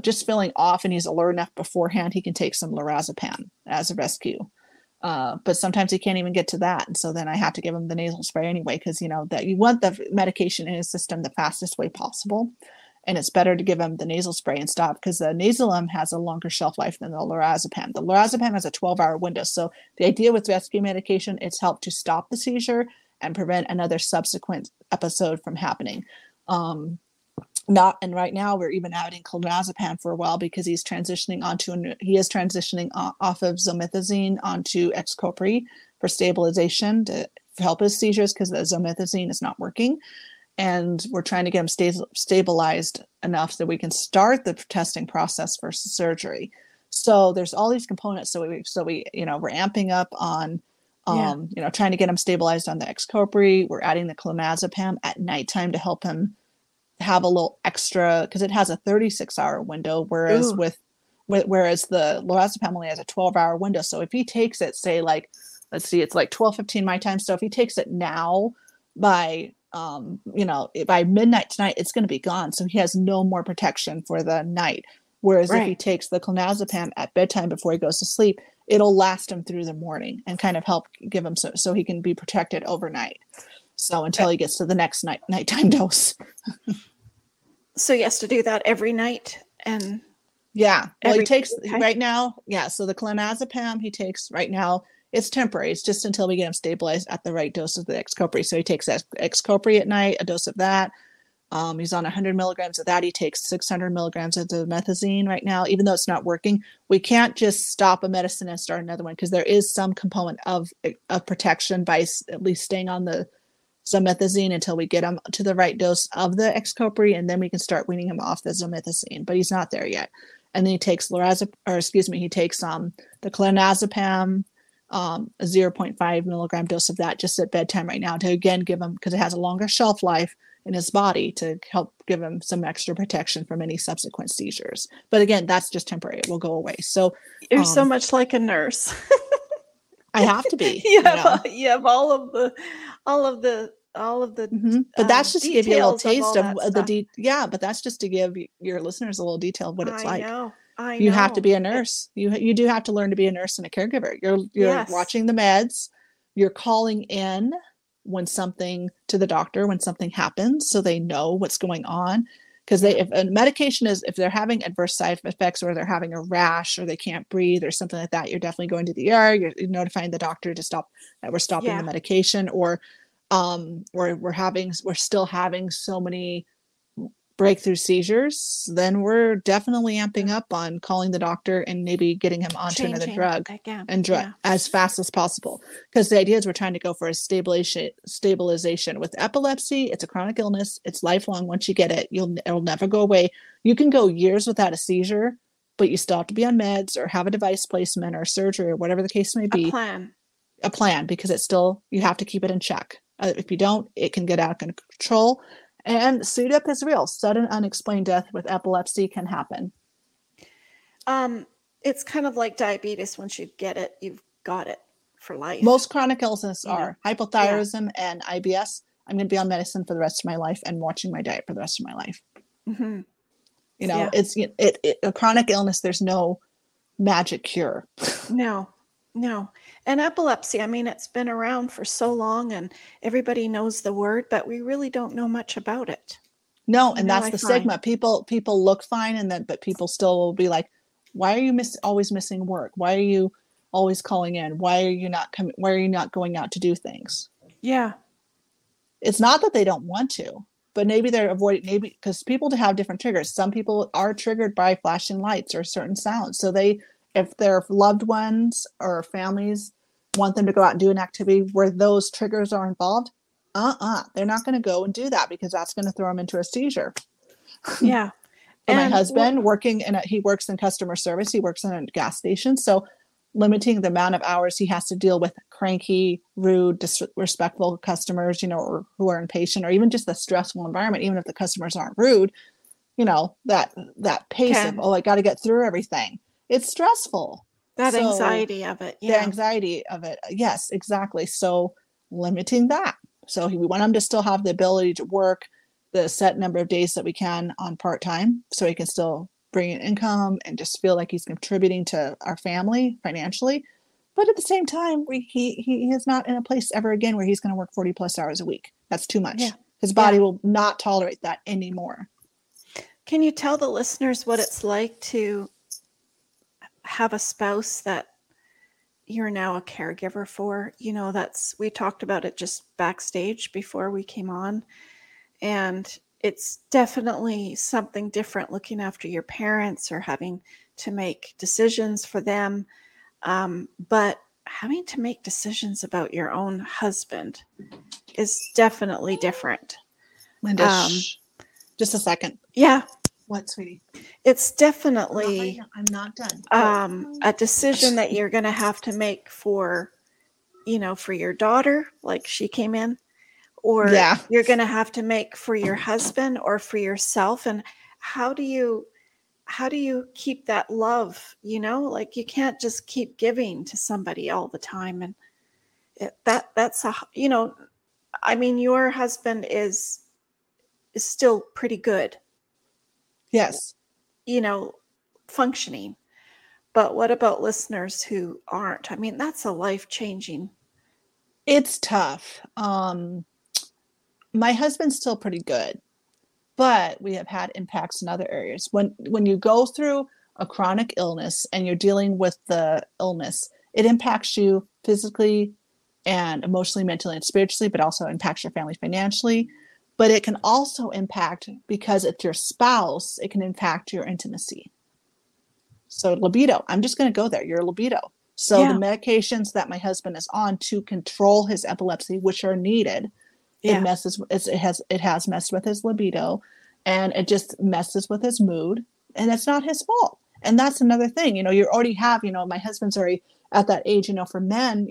just feeling off and he's alert enough beforehand, he can take some lorazepam as a rescue. But sometimes he can't even get to that. And so then I have to give him the nasal spray anyway, because that you want the medication in his system the fastest way possible. And it's better to give him the nasal spray and stop, because the Nasolim has a longer shelf life than the lorazepam. The lorazepam has a 12-hour window. So the idea with rescue medication, it's helped to stop the seizure and prevent another subsequent episode from happening. Right now we're even adding clonazepam for a while, because he's transitioning off of zomethazine onto Xcopri for stabilization to help his seizures, because the zomethazine is not working. And we're trying to get him stabilized enough so that we can start the testing process for surgery. So there's all these components. So we're amping up on, trying to get him stabilized on the Xcopri. We're adding the clonazepam at nighttime to help him have a little extra, because it has a 36-hour window, whereas Ooh. Whereas the lorazepam only has a 12-hour window. So if he takes it, say, like, let's see, it's like 12:15 my time. So if he takes it now by midnight tonight, it's going to be gone. So he has no more protection for the night. Whereas if he takes the clonazepam at bedtime before he goes to sleep, it'll last him through the morning and kind of help give him so he can be protected overnight. So until he gets to the next nighttime dose. So he has to do that every night. And he takes right now. Yeah. So the clonazepam he takes right now, it's temporary. It's just until we get him stabilized at the right dose of the Xcopri. So he takes Xcopri at night, a dose of that. He's on 100 milligrams of that. He takes 600 milligrams of the methazine right now, even though it's not working. We can't just stop a medicine and start another one, because there is some component of protection by at least staying on the zomethazine until we get him to the right dose of the Xcopri, and then we can start weaning him off the zomethazine. But he's not there yet. And then he takes the clonazepam, a 0.5 milligram dose of that just at bedtime right now, to again give him, because it has a longer shelf life in his body, to help give him some extra protection from any subsequent seizures. But again, that's just temporary. It will go away. So you're so much like a nurse. I have to be. You have all of the mm-hmm. But that's just to give you a little taste of the but that's just to give your listeners a little detail of what it's like. You have to be a nurse. You do have to learn to be a nurse and a caregiver. You're watching the meds. You're calling in to the doctor when something happens, so they know what's going on. Because if a medication is, if they're having adverse side effects or they're having a rash or they can't breathe or something like that, you're definitely going to the ER, you're notifying the doctor to stop, that we're stopping the medication, or we're still having so many breakthrough seizures, then we're definitely amping up on calling the doctor and maybe getting him onto another drug as fast as possible. Because the idea is we're trying to go for a stabilization. With epilepsy, it's a chronic illness. It's lifelong. Once you get it, it'll never go away. You can go years without a seizure, but you still have to be on meds or have a device placement or surgery or whatever the case may be. A plan, because it's still, you have to keep it in check. If you don't, it can get out of control. And SUDEP is real. Sudden unexplained death with epilepsy can happen. It's kind of like diabetes. Once you get it, you've got it for life. Most chronic illnesses are hypothyroidism and IBS. I'm going to be on medicine for the rest of my life and watching my diet for the rest of my life. Mm-hmm. You know, it's a chronic illness. There's no magic cure. No. And epilepsy, I mean, it's been around for so long and everybody knows the word, but we really don't know much about it. No. And that's the stigma. People look fine. And then, but people still will be like, why are you always missing work? Why are you always calling in? Why are you not coming? Why are you not going out to do things? Yeah. It's not that they don't want to, but maybe they're avoiding, because people have different triggers. Some people are triggered by flashing lights or certain sounds. So if their loved ones or families want them to go out and do an activity where those triggers are involved, they're not going to go and do that because that's going to throw them into a seizure. Yeah. And my husband he works in customer service. He works in a gas station. So limiting the amount of hours he has to deal with cranky, rude, disrespectful customers, or who are impatient, or even just the stressful environment, even if the customers aren't rude, that pace of, I got to get through everything. It's stressful. Anxiety of it. Yeah. The anxiety of it. Yes, exactly. So limiting that. So we want him to still have the ability to work the set number of days that we can on part-time, so he can still bring in income and just feel like he's contributing to our family financially. But at the same time, he is not in a place ever again where he's going to work 40 plus hours a week. That's too much. Yeah. His body will not tolerate that anymore. Can you tell the listeners what it's like to have a spouse that you're now a caregiver for? We talked about it just backstage before we came on, and it's definitely something different looking after your parents or having to make decisions for them. But having to make decisions about your own husband is definitely different. Linda, just a second. Yeah. What, sweetie? It's definitely I'm not done. A decision that you're going to have to make for, for your daughter, like she came in, or you're going to have to make for your husband or for yourself. And how do you keep that love? Like, you can't just keep giving to somebody all the time. And your husband is still pretty good. Yes. Functioning. But what about listeners who aren't? I mean, that's a life-changing. It's tough. My husband's still pretty good, but we have had impacts in other areas. When you go through a chronic illness and you're dealing with the illness, it impacts you physically and emotionally, mentally, and spiritually, but also impacts your family financially. But it can also impact, because it's your spouse, it can impact your intimacy. So libido, I'm just going to go there, your libido. So the medications that my husband is on to control his epilepsy, which are needed, it has messed with his libido, and it just messes with his mood, and it's not his fault. And that's another thing, you already have, my husband's already at that age, for men,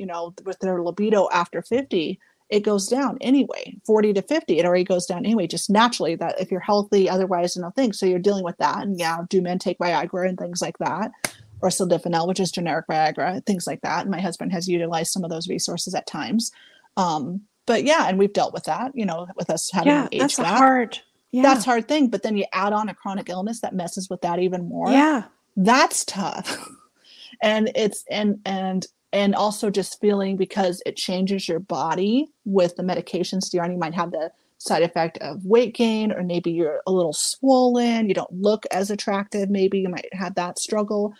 with their libido after 50, it goes down anyway. 40 to 50, it already goes down anyway, just naturally, that if you're healthy, otherwise, things. So you're dealing with that. And do men take Viagra and things like that, or sildenafil, which is generic Viagra, things like that. And my husband has utilized some of those resources at times. And we've dealt with that, with us having an age gap. That's a hard thing. But then you add on a chronic illness that messes with that even more. Yeah. That's tough. And also just feeling, because it changes your body with the medications. You already might have the side effect of weight gain, or maybe you're a little swollen, you don't look as attractive, maybe you might have that struggle.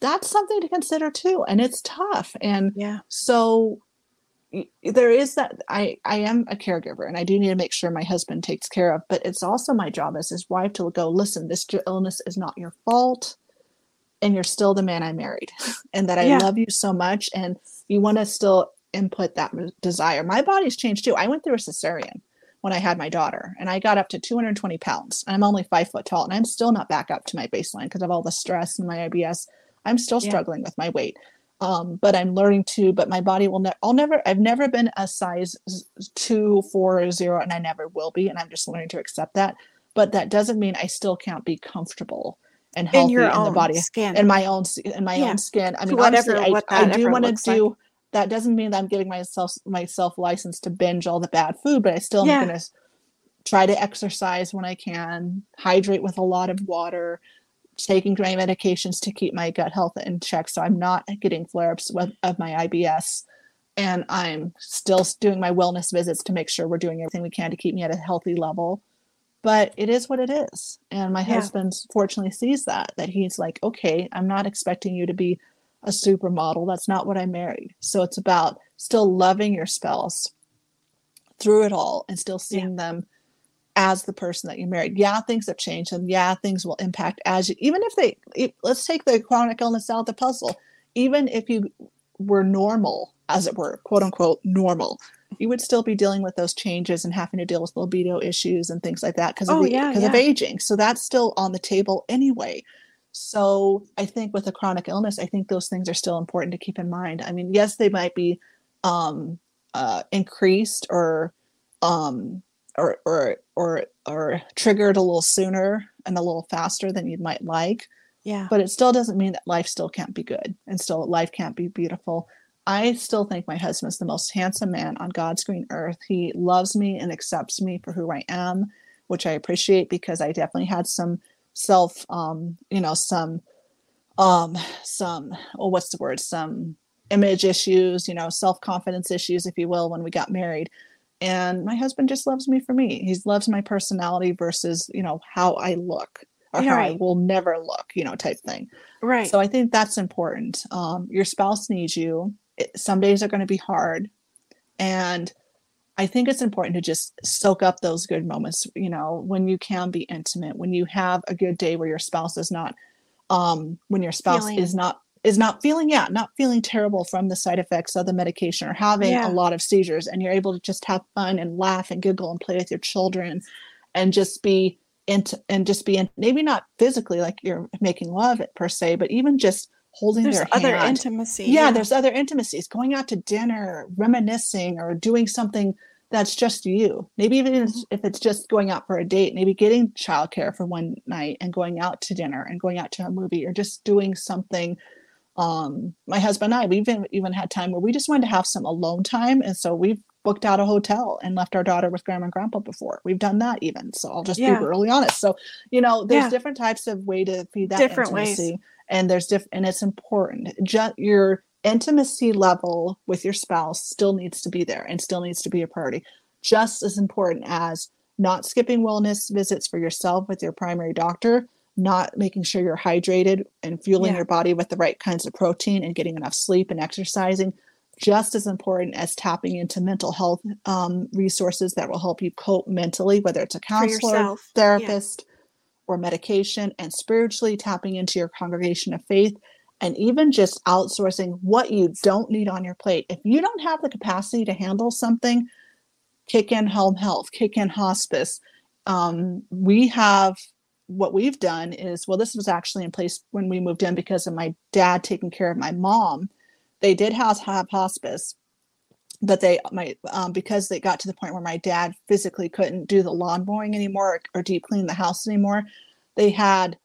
That's something to consider too. And it's tough. And yeah. So there is that, I am a caregiver and I do need to make sure my husband takes care of, but it's also my job as his wife to go, listen, this illness is not your fault. And you're still the man I married and that I love you so much. And you want to still input that desire. My body's changed too. I went through a cesarean when I had my daughter and I got up to 220 pounds. I'm only 5 foot tall and I'm still not back up to my baseline because of all the stress and my IBS. I'm still struggling with my weight. But I'm learning to, but my body will never, I've never been a size 2, 4, or 0, and I never will be. And I'm just learning to accept that, but that doesn't mean I still can't be comfortable and healthy in, the body skin. in my own skin. I mean, whatever, honestly, I do want to do, like. That doesn't mean that I'm giving myself license to binge all the bad food, but I still am going to try to exercise when I can, hydrate with a lot of water, taking my medications to keep my gut health in check so I'm not getting flare-ups of my IBS. And I'm still doing my wellness visits to make sure we're doing everything we can to keep me at a healthy level. But it is what it is. And my husband fortunately sees that he's like, okay, I'm not expecting you to be a supermodel. That's not what I married. So it's about still loving your spouse through it all and still seeing them as the person that you married. Yeah, things have changed, and things will impact as you, even if let's take the chronic illness out of the puzzle. Even if you were normal, as it were, quote unquote, normal, you would still be dealing with those changes and having to deal with libido issues and things like that because of aging. So that's still on the table anyway. So I think with a chronic illness, I think those things are still important to keep in mind. I mean, yes, they might be increased or triggered a little sooner and a little faster than you might like. Yeah. But it still doesn't mean that life still can't be good and still life can't be beautiful. I still think my husband's the most handsome man on God's green earth. He loves me and accepts me for who I am, which I appreciate because I definitely had some self, some image issues, self-confidence issues, if you will, when we got married. And my husband just loves me for me. He loves my personality versus, how I look or how I will never look, type thing. Right. So I think that's important. Your spouse needs you. Some days are going to be hard. And I think it's important to just soak up those good moments, when you can be intimate, when you have a good day where your spouse is not, not feeling terrible from the side effects of the medication or having a lot of seizures, and you're able to just have fun and laugh and giggle and play with your children and just be maybe not physically like you're making love per se, but even just holding their hand. There's other intimacy. Yeah, there's other intimacies, going out to dinner, reminiscing, or doing something that's just you. Maybe even if it's just going out for a date, maybe getting childcare for one night and going out to dinner and going out to a movie or just doing something. My husband and I, we even had time where we just wanted to have some alone time. And so we've booked out a hotel and left our daughter with grandma and grandpa before. We've done that even. So I'll just be really honest. So, there's different types of way to feed that different intimacy. Ways. And there's and it's important. Your intimacy level with your spouse still needs to be there and still needs to be a priority. Just as important as not skipping wellness visits for yourself with your primary doctor, not making sure you're hydrated and fueling your body with the right kinds of protein and getting enough sleep and exercising, just as important as tapping into mental health resources that will help you cope mentally, whether it's a counselor, therapist, or medication, and spiritually tapping into your congregation of faith, and even just outsourcing what you don't need on your plate. If you don't have the capacity to handle something, kick in home health, kick in hospice. What we've done is, this was actually in place when we moved in because of my dad taking care of my mom. They did have hospice, but because they got to the point where my dad physically couldn't do the lawn mowing anymore or deep clean the house anymore. We have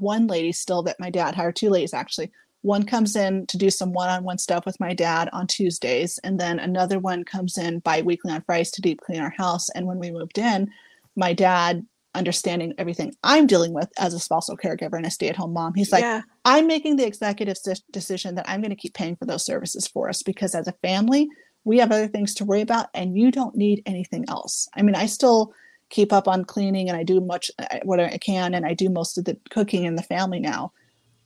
one lady still that my dad hired, two ladies actually. One comes in to do some one-on-one stuff with my dad on Tuesdays. And then another one comes in bi-weekly on Fridays to deep clean our house. And when we moved in, my dad, understanding everything I'm dealing with as a spousal caregiver and a stay-at-home mom, he's like, I'm making the executive decision that I'm going to keep paying for those services for us, because as a family, We have other things to worry about, and you don't need anything else. I mean, I still keep up on cleaning, and I do much what I can, and I do most of the cooking in the family now.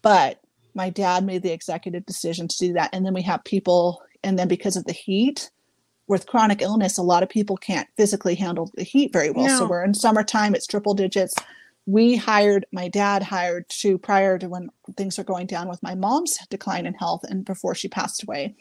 But my dad made the executive decision to do that. And then we have people, and then because of the heat, with chronic illness, a lot of people can't physically handle the heat very well. No. So we're in summertime, it's triple digits. My dad hired prior to when things are going down with my mom's decline in health and before she passed away,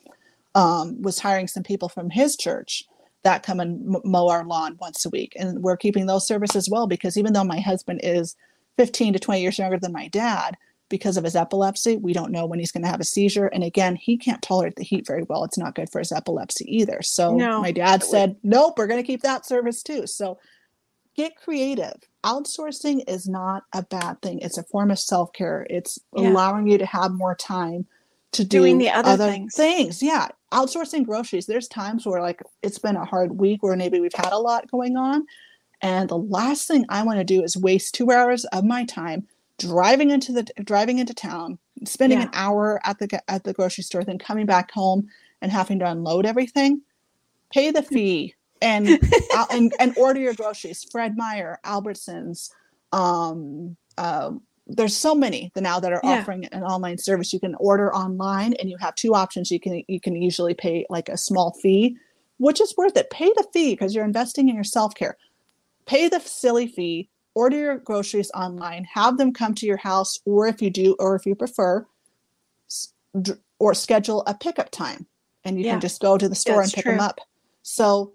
was hiring some people from his church that come and mow our lawn once a week. And we're keeping those services well, because even though my husband is 15 to 20 years younger than my dad, because of his epilepsy, we don't know when he's going to have a seizure. And again, he can't tolerate the heat very well. It's not good for his epilepsy either. So my dad said, nope, we're going to keep that service too. So get creative. Outsourcing is not a bad thing. It's a form of self-care. It's allowing you to have more time to doing the other things. Yeah. Outsourcing groceries. There's times where, like, it's been a hard week or maybe we've had a lot going on, and the last thing I want to do is waste 2 hours of my time driving into town, spending an hour at the grocery store, then coming back home and having to unload everything. Pay the fee and order your groceries. Fred Meyer, Albertsons. There's so many now that are offering an online service. You can order online, and you have two options. You can usually pay like a small fee, which is worth it. Pay the fee, because you're investing in your self-care. Pay the silly fee. Order your groceries online, have them come to your house, or if you prefer, schedule a pickup time, and you can just go to the store and pick them up. So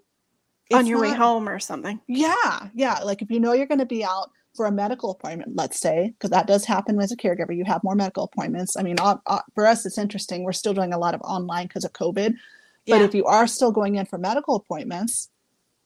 on your way home or something. Yeah. Yeah. Like, if you know you're going to be out for a medical appointment, let's say, because that does happen as a caregiver, you have more medical appointments. I mean, for us, it's interesting. We're still doing a lot of online because of COVID, but if you are still going in for medical appointments,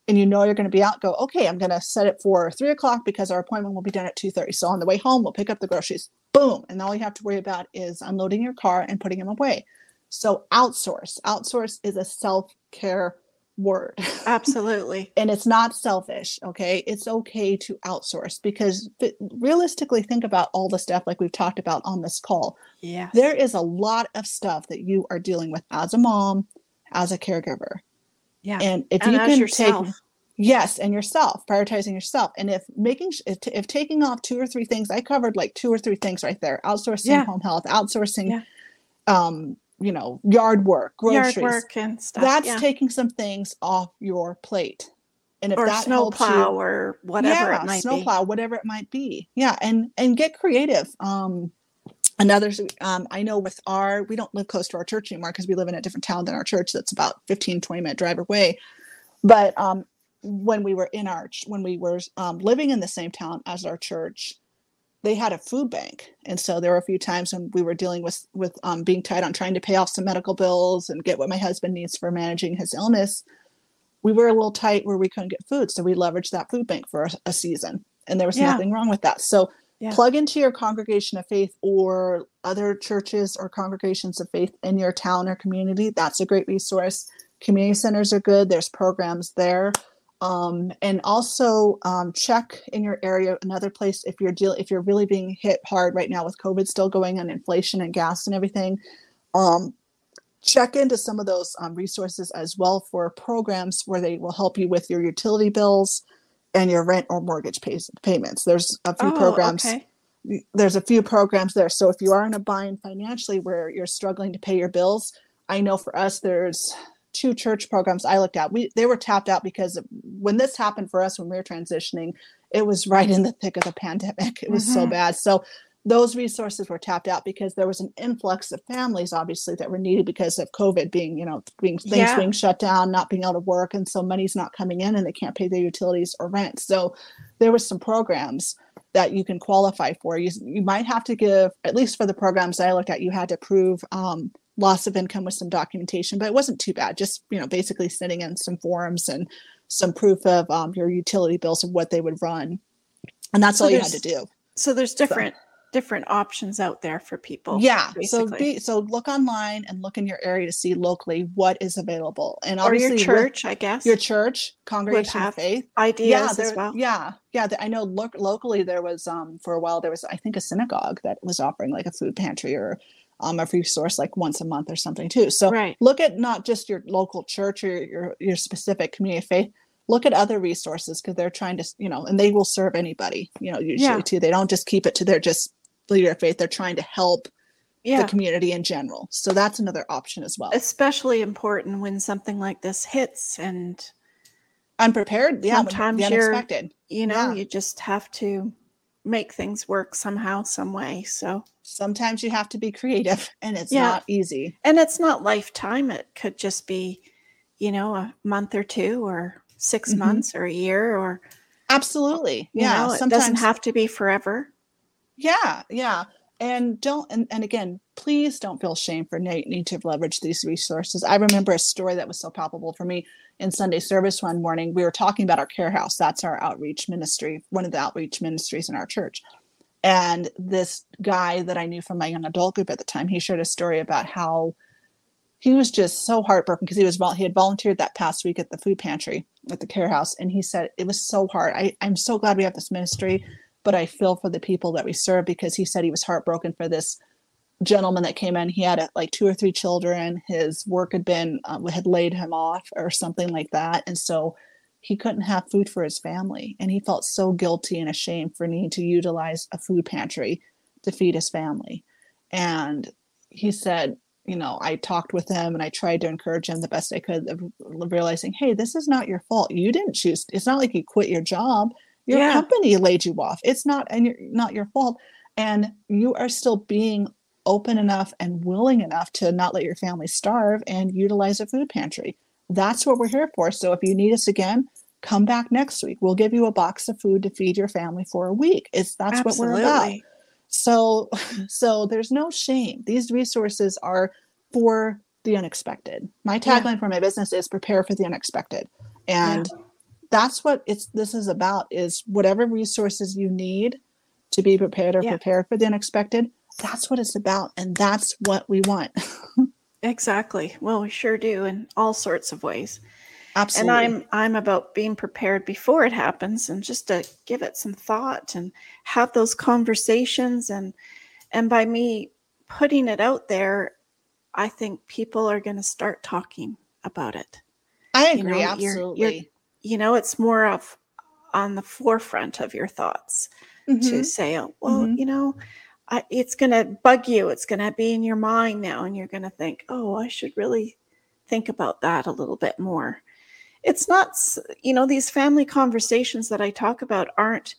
and you know you're going to be out, go, okay, I'm going to set it for 3:00 because our appointment will be done at 2:30. So on the way home, we'll pick up the groceries. Boom. And all you have to worry about is unloading your car and putting them away. So outsource. Outsource is a self-care word. Absolutely. And it's not selfish. Okay. It's okay to outsource, because realistically, think about all the stuff like we've talked about on this call. Yeah. There is a lot of stuff that you are dealing with as a mom, as a caregiver. Yeah. And if you can take, prioritizing yourself. And if taking off 2 or 3 things, I covered like 2 or 3 things right there, outsourcing home health, outsourcing, yard work, groceries, yard work and stuff. That's taking some things off your plate. And if that helps you, or snowplow or whatever it might be. Yeah. And get creative. I know with we don't live close to our church anymore because we live in a different town than our church. That's about 15, 20 minute drive away. But when we were living in the same town as our church, they had a food bank. And so there were a few times when we were dealing with being tight on trying to pay off some medical bills and get what my husband needs for managing his illness. We were a little tight where we couldn't get food. So we leveraged that food bank for a season, and there was nothing wrong with that. So plug into your congregation of faith or other churches or congregations of faith in your town or community. That's a great resource. Community centers are good. There's programs there. And also check in your area, another place, if you're really being hit hard right now with COVID still going on, inflation and gas and everything, check into some of those resources as well for programs where they will help you with your utility bills and your rent or mortgage payments. There's a few programs. Okay. There's a few programs there. So if you are in a bind financially where you're struggling to pay your bills, I know for us, there's 2 church programs I looked at. They were tapped out because when this happened for us, when we were transitioning, it was right in the thick of the pandemic. It was so bad. So those resources were tapped out because there was an influx of families, obviously, that were needed because of COVID being shut down, not being able to work. And so money's not coming in and they can't pay their utilities or rent. So there were some programs that you can qualify for. You might have to give, at least for the programs I looked at, you had to prove loss of income with some documentation, but it wasn't too bad. Just, basically sending in some forms and some proof of your utility bills and what they would run. And that's all you had to do. So there's different options out there for people. Yeah. Basically. So look online and look in your area to see locally what is available. And obviously your church, I guess. Your church, congregation of faith. Ideas as well. Yeah. Yeah. I know locally there was, for a while, there was, I think, a synagogue that was offering like a food pantry or a free source like once a month or something too. So look at not just your local church or your specific community of faith. Look at other resources, because they're trying to, you know, and they will serve anybody, you know, usually too. They don't just keep it to their just leader of faith. They're trying to help the community in general. So that's another option as well. Especially important when something like this hits and unprepared. Sometimes unexpected. You know, you just have to make things work somehow, some way. So sometimes you have to be creative, and it's not easy. And it's not lifetime. It could just be, you know, a month or two or 6 months or a year or. Absolutely. You know, it sometimes doesn't have to be forever. Yeah. Yeah. And again, please don't feel shame for needing to leverage these resources. I remember a story that was so palpable for me in Sunday service one morning. We were talking about our care house. That's our outreach ministry, one of the outreach ministries in our church. And this guy that I knew from my young adult group at the time, he shared a story about how he was just so heartbroken because he had volunteered that past week at the food pantry at the care house. And he said, it was so hard. I'm so glad we have this ministry, but I feel for the people that we serve, because he said he was heartbroken for this gentleman that came in. He had like 2 or 3 children. His work had been, had laid him off or something like that. And so he couldn't have food for his family. And he felt so guilty and ashamed for needing to utilize a food pantry to feed his family. And he said, you know, I talked with him and I tried to encourage him the best I could, of realizing, hey, this is not your fault. You didn't choose. It's not like you quit your job. Your company laid you off. It's not your fault. And you are still being open enough and willing enough to not let your family starve and utilize a food pantry. That's what we're here for. So if you need us again, come back next week. We'll give you a box of food to feed your family for a week. That's Absolutely. What we're about. So there's no shame. These resources are for the unexpected. My tagline for my business is prepare for the unexpected. And that's what this is about, is whatever resources you need to be prepared or prepared for the unexpected. That's what it's about. And that's what we want. Exactly. Well, we sure do, in all sorts of ways. Absolutely. And I'm about being prepared before it happens, and just to give it some thought and have those conversations. And by me putting it out there, I think people are going to start talking about it. I agree. You know, absolutely. You know, it's more of on the forefront of your thoughts to say, oh, well, you know, it's going to bug you. It's going to be in your mind now. And you're going to think, oh, I should really think about that a little bit more. It's not, you know, these family conversations that I talk about aren't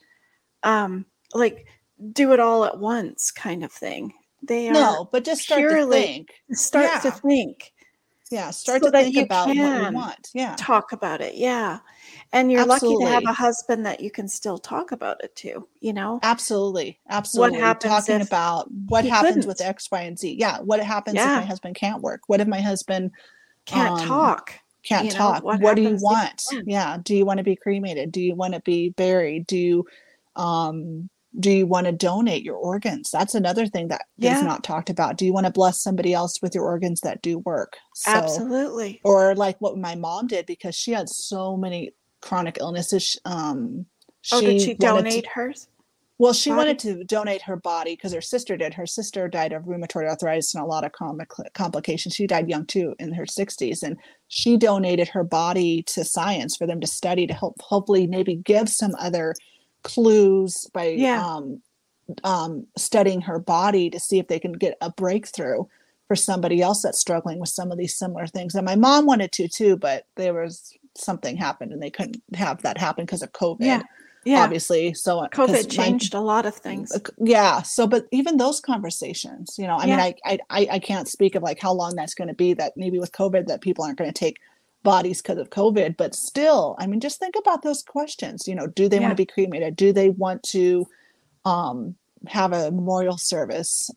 like do it all at once kind of thing. They are but just start to think. Start to think. Yeah, start to think about what you want. Yeah, talk about it. Yeah, and you're lucky to have a husband that you can still talk about it to. You know, absolutely. What happens? Talking about what happens with X, Y, and Z. Yeah, what happens if my husband can't work? What if my husband can't talk? Can't talk. What do you want? Yeah. Do you want to be cremated? Do you want to be buried? Do you want to donate your organs? That's another thing that is not talked about. Do you want to bless somebody else with your organs that do work? So, absolutely. Or like what my mom did, because she had so many chronic illnesses. Did she donate hers? Well, she wanted to donate her body because her sister did. Her sister died of rheumatoid arthritis and a lot of complications. She died young too, in her 60s. And she donated her body to science for them to study, to help hopefully maybe give some other clues by studying her body to see if they can get a breakthrough for somebody else that's struggling with some of these similar things. And my mom wanted to too, but there was something happened and they couldn't have that happen because of COVID. Yeah. Obviously. So COVID changed a lot of things. Yeah. So, but even those conversations, you know, I mean, I can't speak of like how long that's going to be, that maybe with COVID that people aren't going to take bodies because of COVID, but still, I mean, just think about those questions. You know, do they want to be cremated? Do they want to have a memorial service?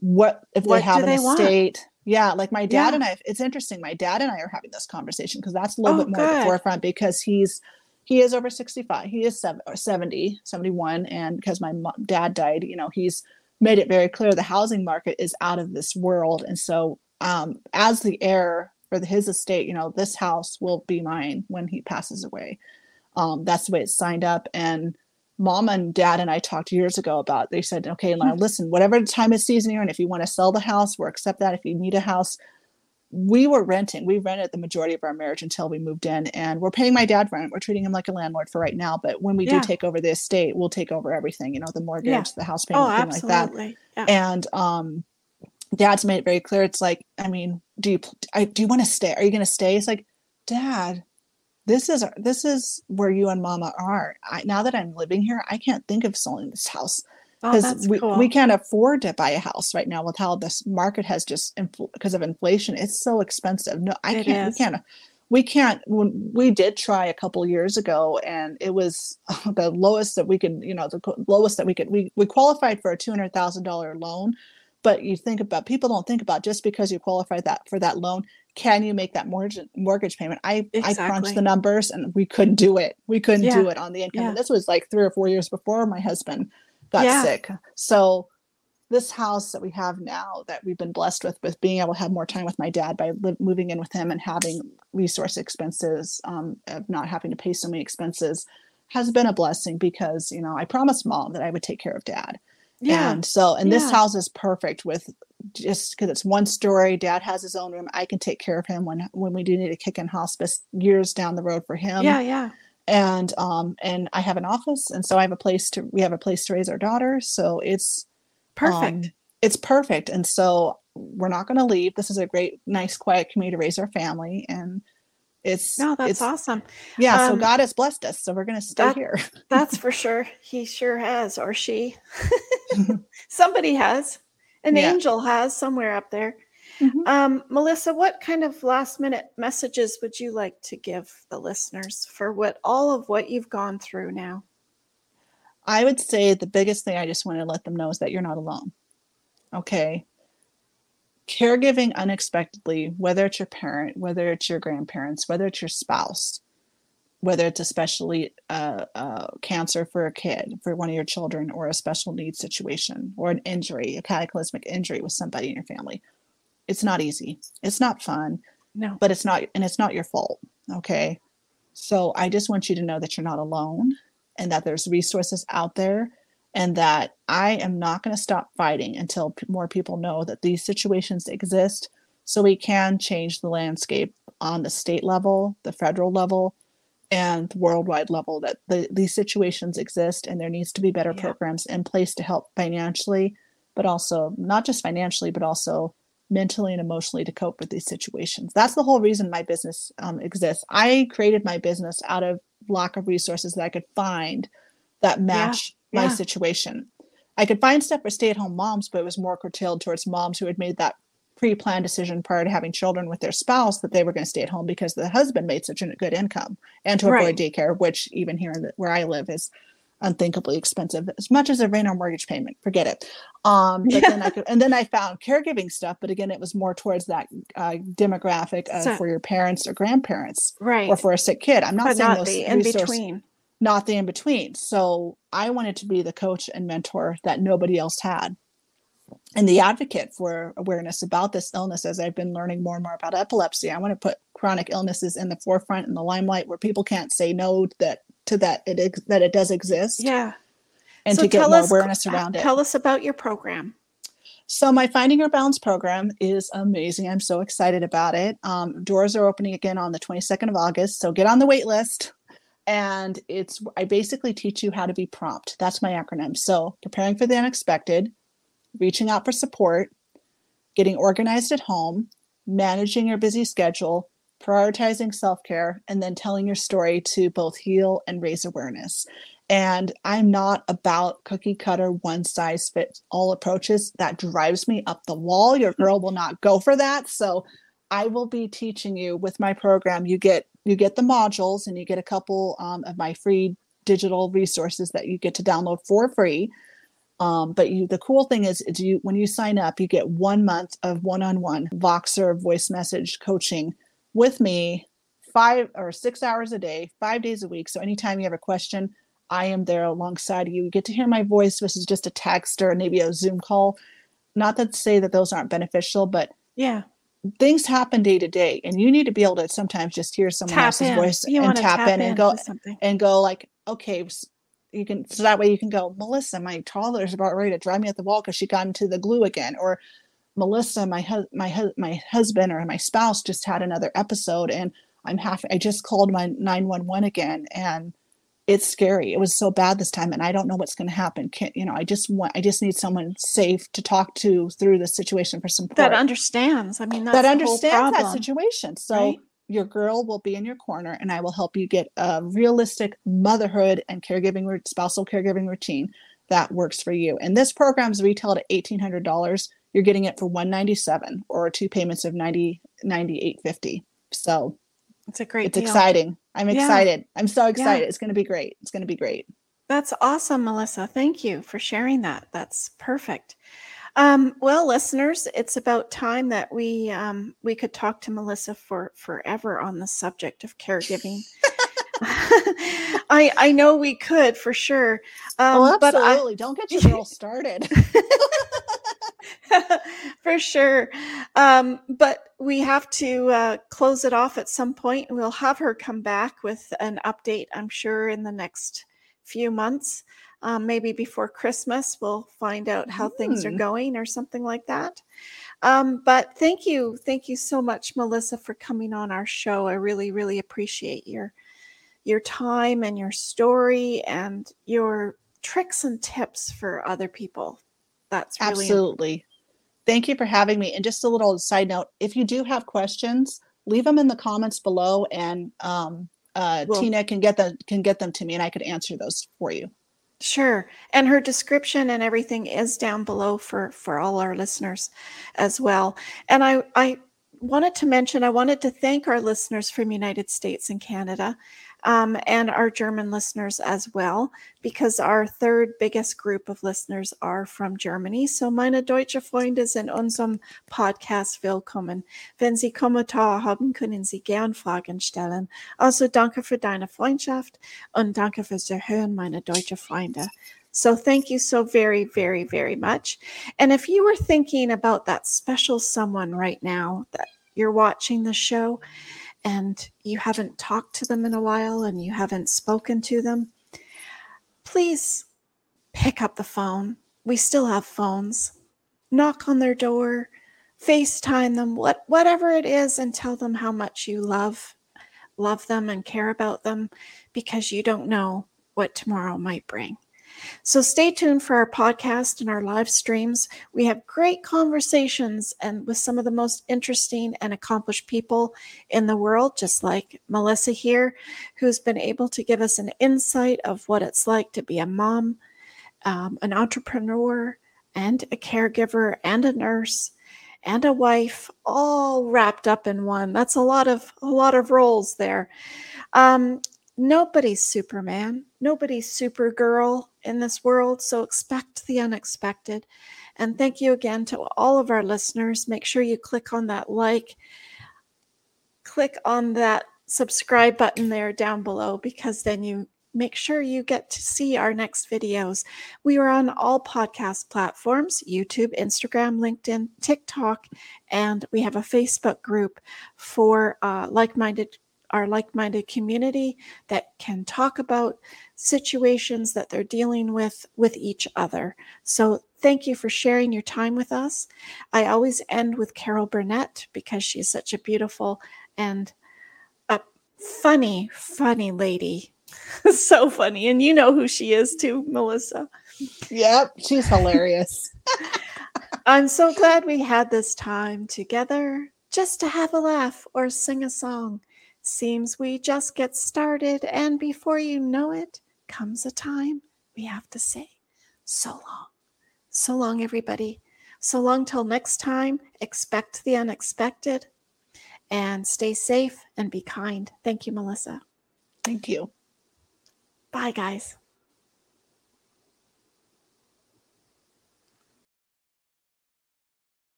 What if they have an estate? Yeah, like my dad and I. It's interesting. My dad and I are having this conversation because that's a little bit more at the forefront, because he is over 65. He is 70, 71, and because my dad died, you know, he's made it very clear the housing market is out of this world, and so as the heir for his estate, you know, this house will be mine when he passes away. That's the way it's signed up. And mom and dad and I talked years ago about, they said, okay, now listen, whatever the time of season you're in, if you want to sell the house, we'll accept that. If you need a house, we were renting. We rented the majority of our marriage until we moved in, and we're paying my dad rent. We're treating him like a landlord for right now. But when we do take over the estate, we'll take over everything, you know, the mortgage, the house payment, thing like that. Yeah. And, dad's made it very clear. It's like, I mean, do you want to stay? Are you going to stay? It's like, Dad, this is where you and Mama are. Now that I'm living here, I can't think of selling this house because we can't afford to buy a house right now with how this market has just because of inflation. It's so expensive. No, I can't. We can't. When we did try a couple years ago, and it was the lowest that we could. You know, the lowest that we could. We qualified for a $200,000 loan. But you think about, people don't think about just because you qualify that for that loan, can you make that mortgage payment? I crunched the numbers and we couldn't do it. We couldn't do it on the income. Yeah. And this was like 3 or 4 years before my husband got sick. So this house that we have now that we've been blessed with being able to have more time with my dad by moving in with him and having resource expenses, of not having to pay so many expenses, has been a blessing because, you know, I promised Mom that I would take care of Dad. Yeah. And so, this house is perfect with just because it's one story. Dad has his own room. I can take care of him when we do need to kick in hospice years down the road for him. Yeah. Yeah. And I have an office, and so I have we have a place to raise our daughter. So it's perfect. It's perfect. And so we're not going to leave. This is a great, nice, quiet community to raise our family. And that's awesome. Yeah. So God has blessed us. So we're going to stay here. That's for sure. He sure has, or she, somebody has, an angel has somewhere up there. Mm-hmm. Melissa, what kind of last minute messages would you like to give the listeners for all of what you've gone through now? I would say the biggest thing I just want to let them know is that you're not alone. Okay. Caregiving unexpectedly, whether it's your parent, whether it's your grandparents, whether it's your spouse, whether it's especially cancer for a kid, for one of your children, or a special needs situation, or an injury, a cataclysmic injury with somebody in your family. It's not easy. It's not fun. No. But it's not your fault. Okay. So I just want you to know that you're not alone and that there's resources out there. And that I am not going to stop fighting until more people know that these situations exist, so we can change the landscape on the state level, the federal level, and the worldwide level, that these situations exist and there needs to be better programs in place to help financially, but also not just financially, but also mentally and emotionally to cope with these situations. That's the whole reason my business exists. I created my business out of lack of resources that I could find that matched my situation. I could find stuff for stay-at-home moms, but it was more curtailed towards moms who had made that pre-planned decision prior to having children with their spouse that they were going to stay at home because the husband made such a good income, and to avoid daycare, which even here where I live is unthinkably expensive. As much as a rent or mortgage payment, forget it. Then I found caregiving stuff, but again, it was more towards that demographic of for your parents or grandparents, or for a sick kid. I'm not saying those resources. In between. Not the in-between. So I wanted to be the coach and mentor that nobody else had, and the advocate for awareness about this illness. As I've been learning more and more about epilepsy, I want to put chronic illnesses in the forefront, in the limelight, where people can't say no that it does exist. Yeah. And so to get more awareness around it. Tell us about your program. So my Finding Your Balance program is amazing. I'm so excited about it. Doors are opening again on the 22nd of August. So get on the wait list. And I basically teach you how to be prompt. That's my acronym. So preparing for the unexpected, reaching out for support, getting organized at home, managing your busy schedule, prioritizing self-care, and then telling your story to both heal and raise awareness. And I'm not about cookie cutter, one size fits all approaches. That drives me up the wall. Your girl will not go for that. So I will be teaching you with my program. You get the modules, and you get a couple of my free digital resources that you get to download for free. But the cool thing is when you sign up, you get 1 month of one-on-one Voxer voice message coaching with me, 5 or 6 hours a day, 5 days a week. So anytime you have a question, I am there alongside you. You get to hear my voice versus just a text or maybe a Zoom call. Not to say that those aren't beneficial, but things happen day to day, and you need to be able to sometimes just hear someone else's voice and tap in and go like, okay, you can, so that way you can go, Melissa, my toddler's about ready to drive me at the wall because she got into the glue again, or Melissa, my husband or my spouse just had another episode, and I just called my 911 again, and it's scary. It was so bad this time, and I don't know what's going to happen. I just need someone safe to talk to through the situation for support. That understands. I mean, that's the whole problem. That understands that situation. So right? Your girl will be in your corner, and I will help you get a realistic motherhood and caregiving, spousal caregiving routine that works for you. And this program's retailed at $1,800. You're getting it for $197 or two payments of $98.50. So it's a great deal. It's exciting. I'm excited. I'm so excited. Yeah. It's going to be great. It's going to be great. That's awesome, Melissa. Thank you for sharing that. That's perfect. Well, listeners, it's about time that we could talk to Melissa for forever on the subject of caregiving. I know we could for sure. But absolutely. Don't get your girl started. For sure. But we have to close it off at some point. We'll have her come back with an update, I'm sure, in the next few months. Maybe before Christmas, we'll find out how things are going or something like that. But thank you. Thank you so much, Melissa, for coming on our show. I really, really appreciate your time and your story and your tricks and tips for other people. That's really absolutely. Thank you for having me. And just a little side note, if you do have questions, leave them in the comments below, and Tina can get them to me, and I could answer those for you. Sure. And her description and everything is down below for all our listeners as well. And I wanted to thank our listeners from United States and Canada, and our German listeners as well, because our third biggest group of listeners are from Germany. So meine deutsche Freunde sind unserem Podcast willkommen. Wenn Sie Kommentare haben, können Sie gern Fragen stellen. Also danke für deine Freundschaft und danke fürs Hören, meine deutsche Freunde. So thank you so very, very, very much. And if you were thinking about that special someone right now that you're watching the show, and you haven't talked to them in a while, and you haven't spoken to them, please pick up the phone. We still have phones. Knock on their door, FaceTime them, whatever it is, and tell them how much you love them and care about them, because you don't know what tomorrow might bring. So stay tuned for our podcast and our live streams. We have great conversations and with some of the most interesting and accomplished people in the world, just like Melissa here, who's been able to give us an insight of what it's like to be a mom, an entrepreneur, and a caregiver, and a nurse, and a wife, all wrapped up in one. That's a lot of roles there. Nobody's Superman, nobody's Supergirl in this world, so expect the unexpected. And thank you again to all of our listeners. Make sure you click on that like, click on that subscribe button there down below, because then you make sure you get to see our next videos. We are on all podcast platforms, YouTube, Instagram, LinkedIn, TikTok, and we have a Facebook group for our like-minded community that can talk about situations that they're dealing with each other. So thank you for sharing your time with us. I always end with Carol Burnett, because she's such a beautiful and a funny, funny lady. So funny. And you know who she is too, Melissa. Yep, she's hilarious. I'm so glad we had this time together just to have a laugh or sing a song. Seems we just get started, and before you know it, comes a time we have to say so long, everybody. So long till next time. Expect the unexpected and stay safe and be kind. Thank you, Melissa. Thank you. Bye, guys.